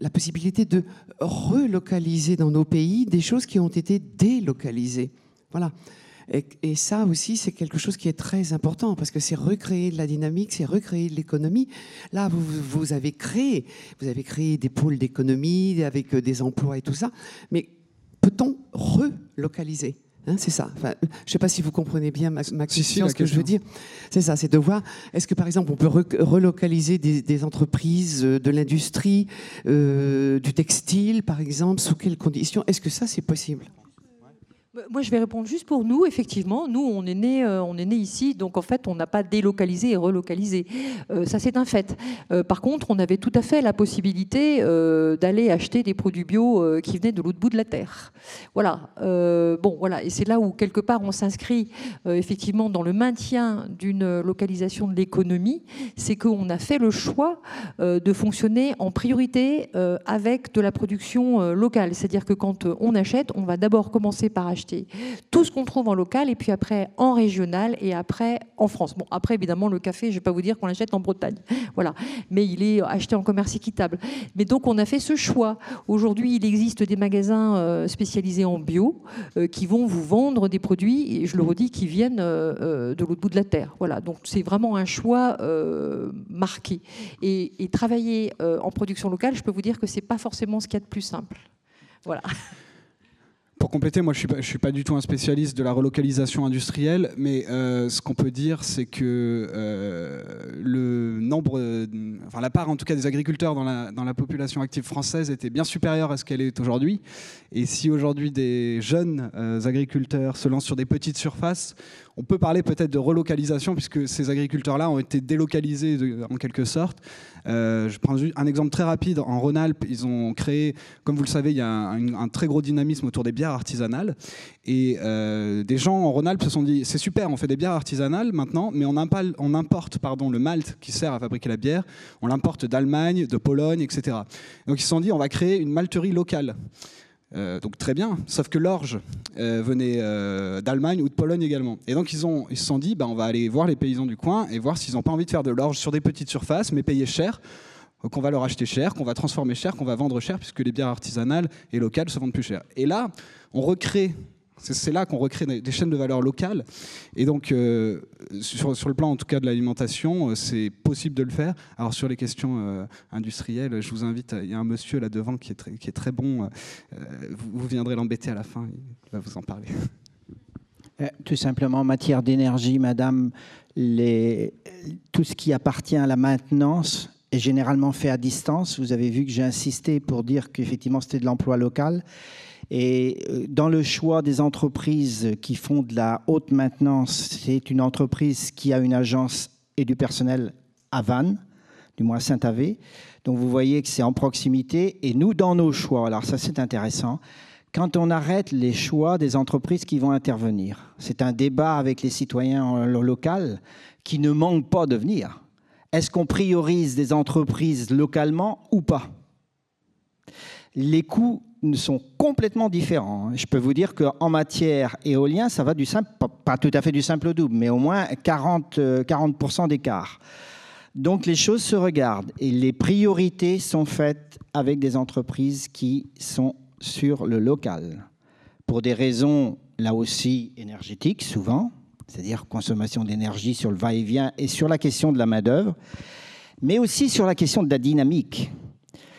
la possibilité de relocaliser dans nos pays des choses qui ont été délocalisées. Voilà. Et ça aussi, c'est quelque chose qui est très important parce que c'est recréer de la dynamique, c'est recréer de l'économie. Là, vous avez créé des pôles d'économie avec des emplois et tout ça, mais peut-on relocaliser? Hein, c'est ça. Enfin, je ne sais pas si vous comprenez bien ma question, ce que je veux dire. C'est ça, c'est de voir, est-ce que par exemple on peut relocaliser des entreprises de l'industrie, du textile par exemple, sous quelles conditions? Est-ce que ça, c'est possible? Moi, je vais répondre juste pour nous. Effectivement, nous, on est né ici, donc en fait, on n'a pas délocalisé et relocalisé. Ça, c'est un fait. Par contre, on avait tout à fait la possibilité d'aller acheter des produits bio qui venaient de l'autre bout de la terre. Voilà. Bon, voilà. Et c'est là où quelque part on s'inscrit effectivement dans le maintien d'une localisation de l'économie, c'est qu'on a fait le choix de fonctionner en priorité avec de la production locale. C'est-à-dire que quand on achète, on va d'abord commencer par acheter tout ce qu'on trouve en local et puis après en régional et après en France. Bon, après évidemment le café, je ne vais pas vous dire qu'on l'achète en Bretagne, voilà, mais il est acheté en commerce équitable. Mais donc on a fait ce choix. Aujourd'hui, il existe des magasins spécialisés en bio qui vont vous vendre des produits, et je le redis, qui viennent de l'autre bout de la terre. Voilà, donc c'est vraiment un choix marqué. Et travailler en production locale, je peux vous dire que c'est pas forcément ce qu'il y a de plus simple. Voilà. Pour compléter, moi je suis pas du tout un spécialiste de la relocalisation industrielle, mais ce qu'on peut dire, c'est que la part en tout cas des agriculteurs dans la population active française était bien supérieure à ce qu'elle est aujourd'hui. Et si aujourd'hui des jeunes agriculteurs se lancent sur des petites surfaces, on peut parler peut-être de relocalisation puisque ces agriculteurs-là ont été délocalisés en quelque sorte. Je prends un exemple très rapide. En Rhône-Alpes, ils ont créé, comme vous le savez, il y a un très gros dynamisme autour des bières artisanales. Et des gens en Rhône-Alpes se sont dit, c'est super, on fait des bières artisanales maintenant, mais on importe le malt qui sert à fabriquer la bière. On l'importe d'Allemagne, de Pologne, etc. Donc ils se sont dit, on va créer une malterie locale. Donc très bien, sauf que l'orge venait d'Allemagne ou de Pologne également. Et donc ils se sont dit, on va aller voir les paysans du coin et voir s'ils n'ont pas envie de faire de l'orge sur des petites surfaces, mais payer cher, qu'on va leur acheter cher, qu'on va transformer cher, qu'on va vendre cher, puisque les bières artisanales et locales se vendent plus cher. Et là, on recrée... C'est là qu'on recrée des chaînes de valeur locales. Et donc, sur le plan, en tout cas, de l'alimentation, c'est possible de le faire. Alors, sur les questions industrielles, je vous invite... Il y a un monsieur là devant qui est très bon. Vous viendrez l'embêter à la fin. Il va vous en parler. Tout simplement, en matière d'énergie, madame, tout ce qui appartient à la maintenance est généralement fait à distance. Vous avez vu que j'ai insisté pour dire qu'effectivement, c'était de l'emploi local. Et dans le choix des entreprises qui font de la haute maintenance, c'est une entreprise qui a une agence et du personnel à Vannes, du moins à Saint-Avé. Donc vous voyez que c'est en proximité. Et nous, dans nos choix, alors ça c'est intéressant, quand on arrête les choix des entreprises qui vont intervenir, c'est un débat avec les citoyens locaux qui ne manque pas de venir. Est-ce qu'on priorise des entreprises localement ou pas? Les coûts sont complètement différents. Je peux vous dire qu'en matière éolien, ça va du simple, pas tout à fait du simple au double, mais au moins 40% d'écart. Donc les choses se regardent et les priorités sont faites avec des entreprises qui sont sur le local. Pour des raisons, là aussi, énergétiques, souvent, c'est-à-dire consommation d'énergie sur le va-et-vient et sur la question de la main-d'œuvre, mais aussi sur la question de la dynamique.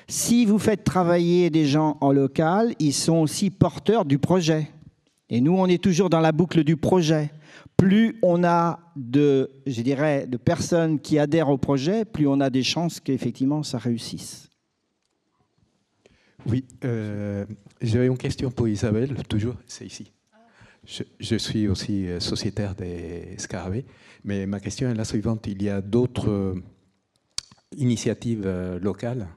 Si vous faites travailler des gens en local, ils sont aussi porteurs du projet. Et nous, on est toujours dans la boucle du projet. Plus on a de personnes qui adhèrent au projet, plus on a des chances qu'effectivement ça réussisse. Oui, j'avais une question pour Isabelle, toujours, c'est ici. Je suis aussi sociétaire des Scarabées, mais ma question est la suivante. Il y a d'autres initiatives locales.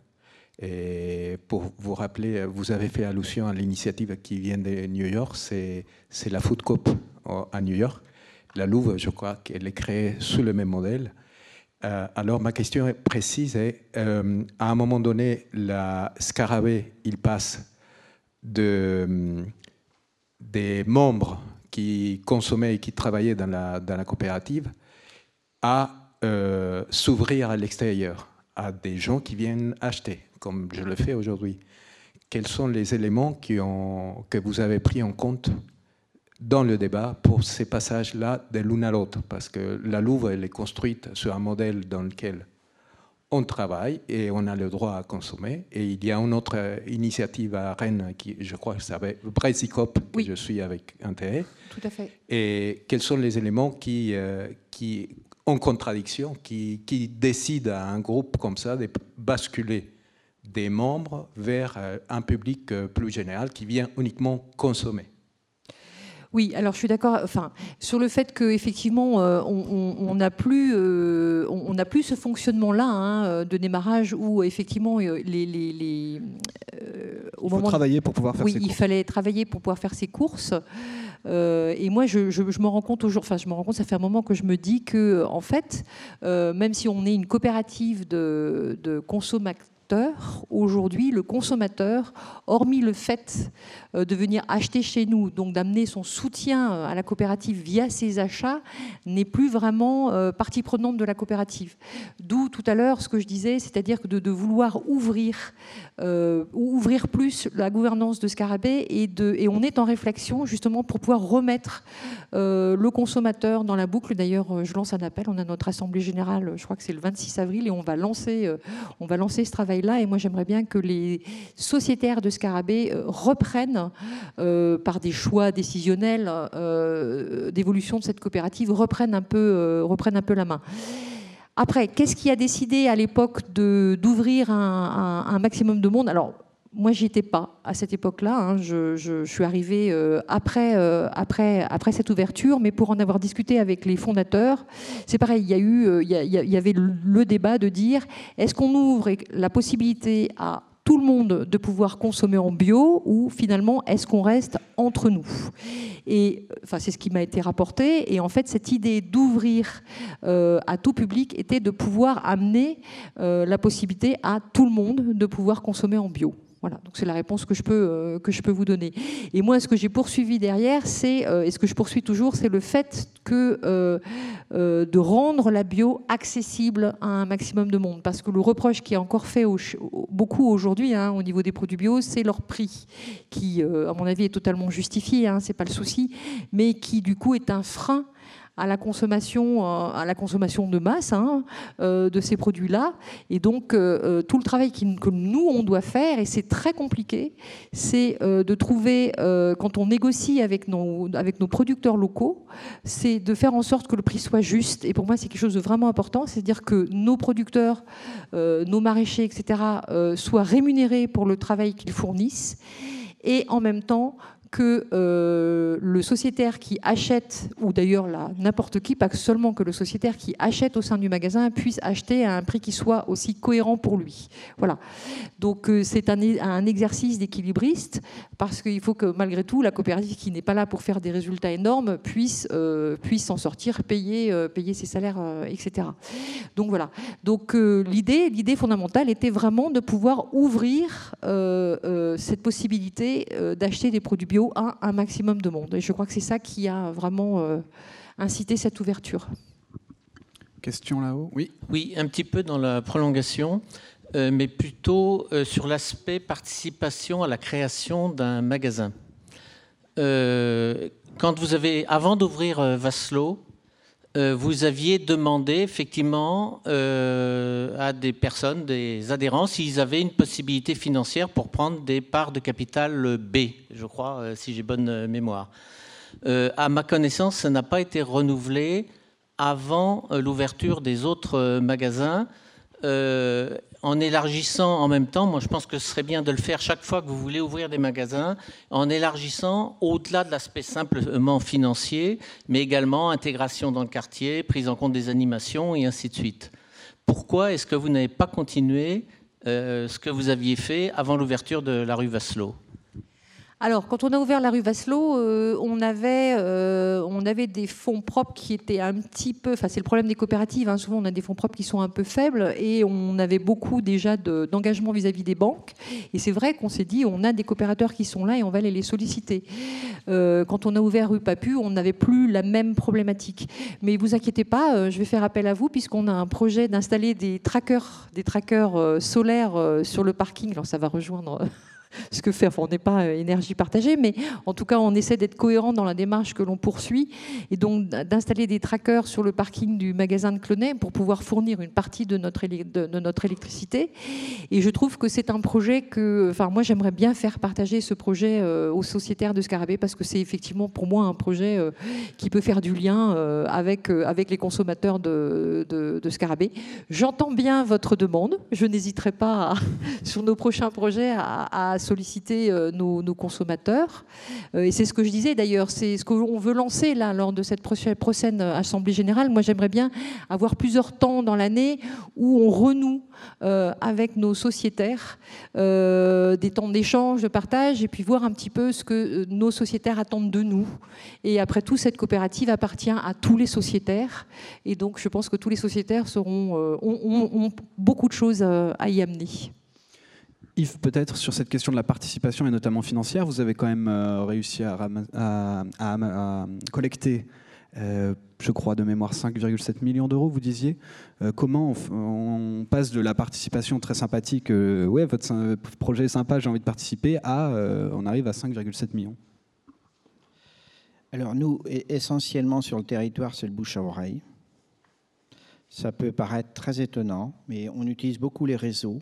Et pour vous rappeler, vous avez fait allusion à l'initiative qui vient de New York, c'est la Food Coop à New York. La Louve, je crois qu'elle est créée sous le même modèle. Alors ma question est précise est, à un moment donné, la Scarabée, il passe des membres qui consommaient et qui travaillaient dans la coopérative à s'ouvrir à l'extérieur, à des gens qui viennent acheter, comme je le fais aujourd'hui. Quels sont les éléments que vous avez pris en compte dans le débat pour ces passages-là de l'une à l'autre? Parce que la Louve, elle est construite sur un modèle dans lequel on travaille et on a le droit à consommer. Et il y a une autre initiative à Rennes, qui, je crois que ça s'appelle Scarabée Biocoop, oui. Je suis avec intérêt. Tout à fait. Et quels sont les éléments qui en contradiction, qui décide à un groupe comme ça de basculer des membres vers un public plus général qui vient uniquement consommer? Oui, alors je suis d'accord. Enfin, sur le fait qu'effectivement, on n'a plus, on n'a plus ce fonctionnement-là hein, de démarrage où effectivement, il fallait travailler pour pouvoir faire ses courses. Et moi, je m'en rends compte toujours. Enfin, je m'en rends compte. Ça fait un moment que je me dis que, en fait, même si on est une coopérative de consommateurs, aujourd'hui, le consommateur, hormis le fait de venir acheter chez nous, donc d'amener son soutien à la coopérative via ses achats, n'est plus vraiment partie prenante de la coopérative. D'où tout à l'heure ce que je disais, c'est-à-dire de vouloir ouvrir plus la gouvernance de Scarabée et on est en réflexion justement pour pouvoir remettre le consommateur dans la boucle. D'ailleurs, je lance un appel, on a notre assemblée générale, je crois que c'est le 26 avril et on va lancer ce travail là, et moi j'aimerais bien que les sociétaires de Scarabée reprennent par des choix décisionnels d'évolution de cette coopérative, reprennent un peu la main. Après, qu'est-ce qui a décidé à l'époque d'ouvrir un maximum de monde? Alors moi, j'y étais pas à cette époque-là. Hein. Je suis arrivée après cette ouverture, mais pour en avoir discuté avec les fondateurs, c'est pareil. Il y avait le débat de dire est-ce qu'on ouvre la possibilité à tout le monde de pouvoir consommer en bio ou finalement est-ce qu'on reste entre nous? Et enfin, c'est ce qui m'a été rapporté. Et en fait, cette idée d'ouvrir à tout public était de pouvoir amener la possibilité à tout le monde de pouvoir consommer en bio. Voilà, donc c'est la réponse que je peux vous donner. Et moi, ce que j'ai poursuivi derrière, et ce que je poursuis toujours, c'est le fait de rendre la bio accessible à un maximum de monde. Parce que le reproche qui est encore fait beaucoup aujourd'hui hein, au niveau des produits bio, c'est leur prix, qui, à mon avis, est totalement justifié, hein, c'est pas le souci, mais qui, du coup, est un frein à la consommation de masse hein, de ces produits-là. Et donc, tout le travail que nous, on doit faire, et c'est très compliqué, c'est de trouver, quand on négocie avec nos producteurs locaux, c'est de faire en sorte que le prix soit juste. Et pour moi, c'est quelque chose de vraiment important, c'est-à-dire que nos producteurs, nos maraîchers, etc., soient rémunérés pour le travail qu'ils fournissent. et en même temps que le sociétaire qui achète, ou d'ailleurs n'importe qui, pas seulement que le sociétaire qui achète au sein du magasin puisse acheter à un prix qui soit aussi cohérent pour lui. Voilà. Donc c'est un exercice d'équilibriste, parce qu'il faut que malgré tout, la coopérative qui n'est pas là pour faire des résultats énormes puisse s'en sortir, payer ses salaires, etc. Donc voilà. Donc l'idée fondamentale était vraiment de pouvoir ouvrir cette possibilité d'acheter des produits bio à un maximum de monde. Et je crois que c'est ça qui a vraiment incité cette ouverture. Question là-haut, oui. Oui, un petit peu dans la prolongation, mais plutôt sur l'aspect participation à la création d'un magasin. Quand vous avez, avant d'ouvrir Vasselot, vous aviez demandé effectivement à des personnes, des adhérents, s'ils avaient une possibilité financière pour prendre des parts de capital B, je crois, si j'ai bonne mémoire. À ma connaissance, ça n'a pas été renouvelé avant l'ouverture des autres magasins. En élargissant en même temps, moi je pense que ce serait bien de le faire chaque fois que vous voulez ouvrir des magasins, en élargissant au-delà de l'aspect simplement financier, mais également intégration dans le quartier, prise en compte des animations et ainsi de suite. Pourquoi est-ce que vous n'avez pas continué ce que vous aviez fait avant l'ouverture de la rue Vasselot ? Alors, quand on a ouvert la rue Vasselot, on avait des fonds propres qui étaient un petit peu... Enfin, c'est le problème des coopératives. Hein, souvent, on a des fonds propres qui sont un peu faibles et on avait beaucoup déjà d'engagement vis-à-vis des banques. Et c'est vrai qu'on s'est dit, on a des coopérateurs qui sont là et on va aller les solliciter. Quand on a ouvert rue Papu, on n'avait plus la même problématique. Mais ne vous inquiétez pas, je vais faire appel à vous puisqu'on a un projet d'installer des trackers solaires sur le parking. Alors, ça va rejoindre... ce que fait, enfin on n'est pas Énergie Partagée, mais en tout cas on essaie d'être cohérent dans la démarche que l'on poursuit et donc d'installer des trackers sur le parking du magasin de Clonay pour pouvoir fournir une partie de notre électricité. Et je trouve que c'est un projet que, enfin moi j'aimerais bien faire partager ce projet aux sociétaires de Scarabée parce que c'est effectivement pour moi un projet qui peut faire du lien avec les consommateurs de Scarabée. J'entends bien votre demande, je n'hésiterai pas sur nos prochains projets à solliciter nos consommateurs. Et c'est ce que je disais d'ailleurs, c'est ce qu'on veut lancer là lors de cette prochaine Assemblée Générale. Moi, j'aimerais bien avoir plusieurs temps dans l'année où on renoue avec nos sociétaires des temps d'échange, de partage, et puis voir un petit peu ce que nos sociétaires attendent de nous. Et après tout, cette coopérative appartient à tous les sociétaires. Et donc, je pense que tous les sociétaires ont beaucoup de choses à y amener. Yves, peut-être sur cette question de la participation et notamment financière, vous avez quand même réussi à collecter, je crois de mémoire, 5,7 millions d'euros, vous disiez. Comment on passe de la participation très sympathique, ouais, votre projet est sympa, j'ai envie de participer, à on arrive à 5,7 millions? Alors nous, essentiellement sur le territoire, c'est le bouche à oreille. Ça peut paraître très étonnant, mais on utilise beaucoup les réseaux.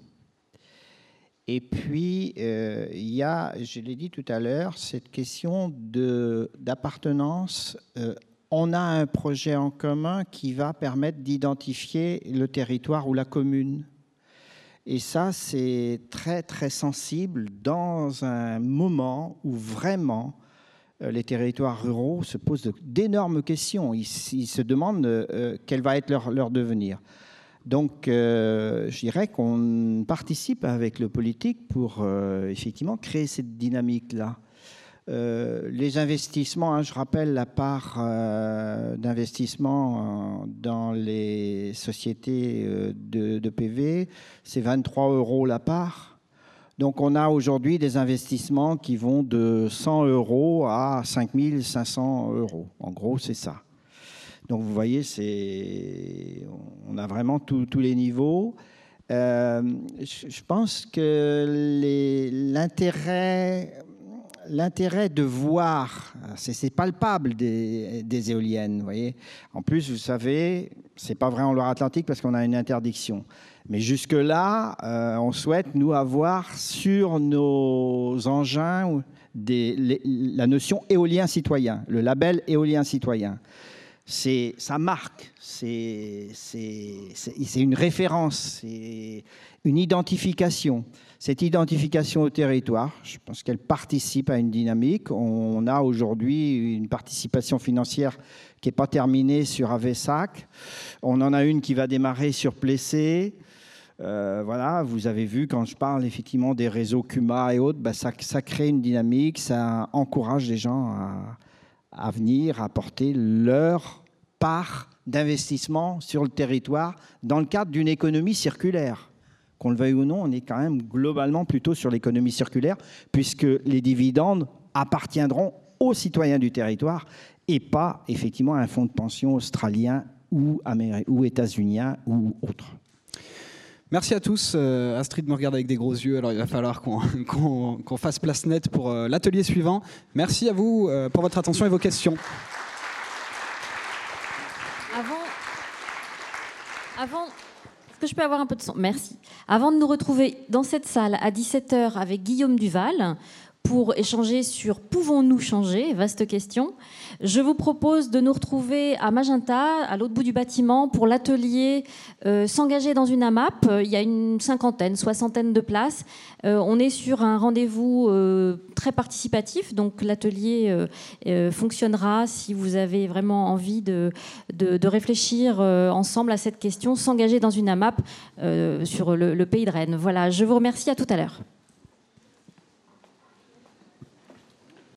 Et puis, il y a, je l'ai dit tout à l'heure, cette question d'appartenance. On a un projet en commun qui va permettre d'identifier le territoire ou la commune. Et ça, c'est très, très sensible dans un moment où vraiment les territoires ruraux se posent d'énormes questions. Ils se demandent quel va être leur devenir. Donc, je dirais qu'on participe avec le politique pour effectivement créer cette dynamique-là. Les investissements, hein, je rappelle la part d'investissement dans les sociétés de PV, c'est 23 € la part. Donc, on a aujourd'hui des investissements qui vont de 100 € à 5 500 €. En gros, c'est ça. Donc, vous voyez, on a vraiment tous les niveaux. Je pense que l'intérêt de voir, c'est palpable des éoliennes, vous voyez. En plus, vous savez, c'est pas vrai en Loire-Atlantique parce qu'on a une interdiction. Mais jusque-là, on souhaite, nous, avoir sur nos engins la notion éolien citoyen, le label éolien citoyen. ça marque, c'est une référence, c'est une identification. Cette identification au territoire, je pense qu'elle participe à une dynamique. On a aujourd'hui une participation financière qui n'est pas terminée sur Avesac. On en a une qui va démarrer sur Plessé. Voilà, vous avez vu, quand je parle effectivement des réseaux CUMA et autres, bah ça crée une dynamique, ça encourage les gens à venir apporter leur part d'investissement sur le territoire dans le cadre d'une économie circulaire. Qu'on le veuille ou non, on est quand même globalement plutôt sur l'économie circulaire, puisque les dividendes appartiendront aux citoyens du territoire et pas effectivement à un fonds de pension australien ou états-unien ou autre. Merci à tous. Astrid me regarde avec des gros yeux, alors il va falloir qu'on fasse place nette pour l'atelier suivant. Merci à vous pour votre attention et vos questions. Avant, est-ce que je peux avoir un peu de son ? Merci. Avant de nous retrouver dans cette salle à 17 h avec Guillaume Duval pour échanger sur « Pouvons-nous changer ?» Vaste question. Je vous propose de nous retrouver à Magenta, à l'autre bout du bâtiment, pour l'atelier S'engager dans une AMAP. Il y a une cinquantaine, soixantaine de places. On est sur un rendez-vous très participatif, donc l'atelier fonctionnera si vous avez vraiment envie de réfléchir ensemble à cette question, S'engager dans une AMAP sur le pays de Rennes. Voilà, je vous remercie, à tout à l'heure.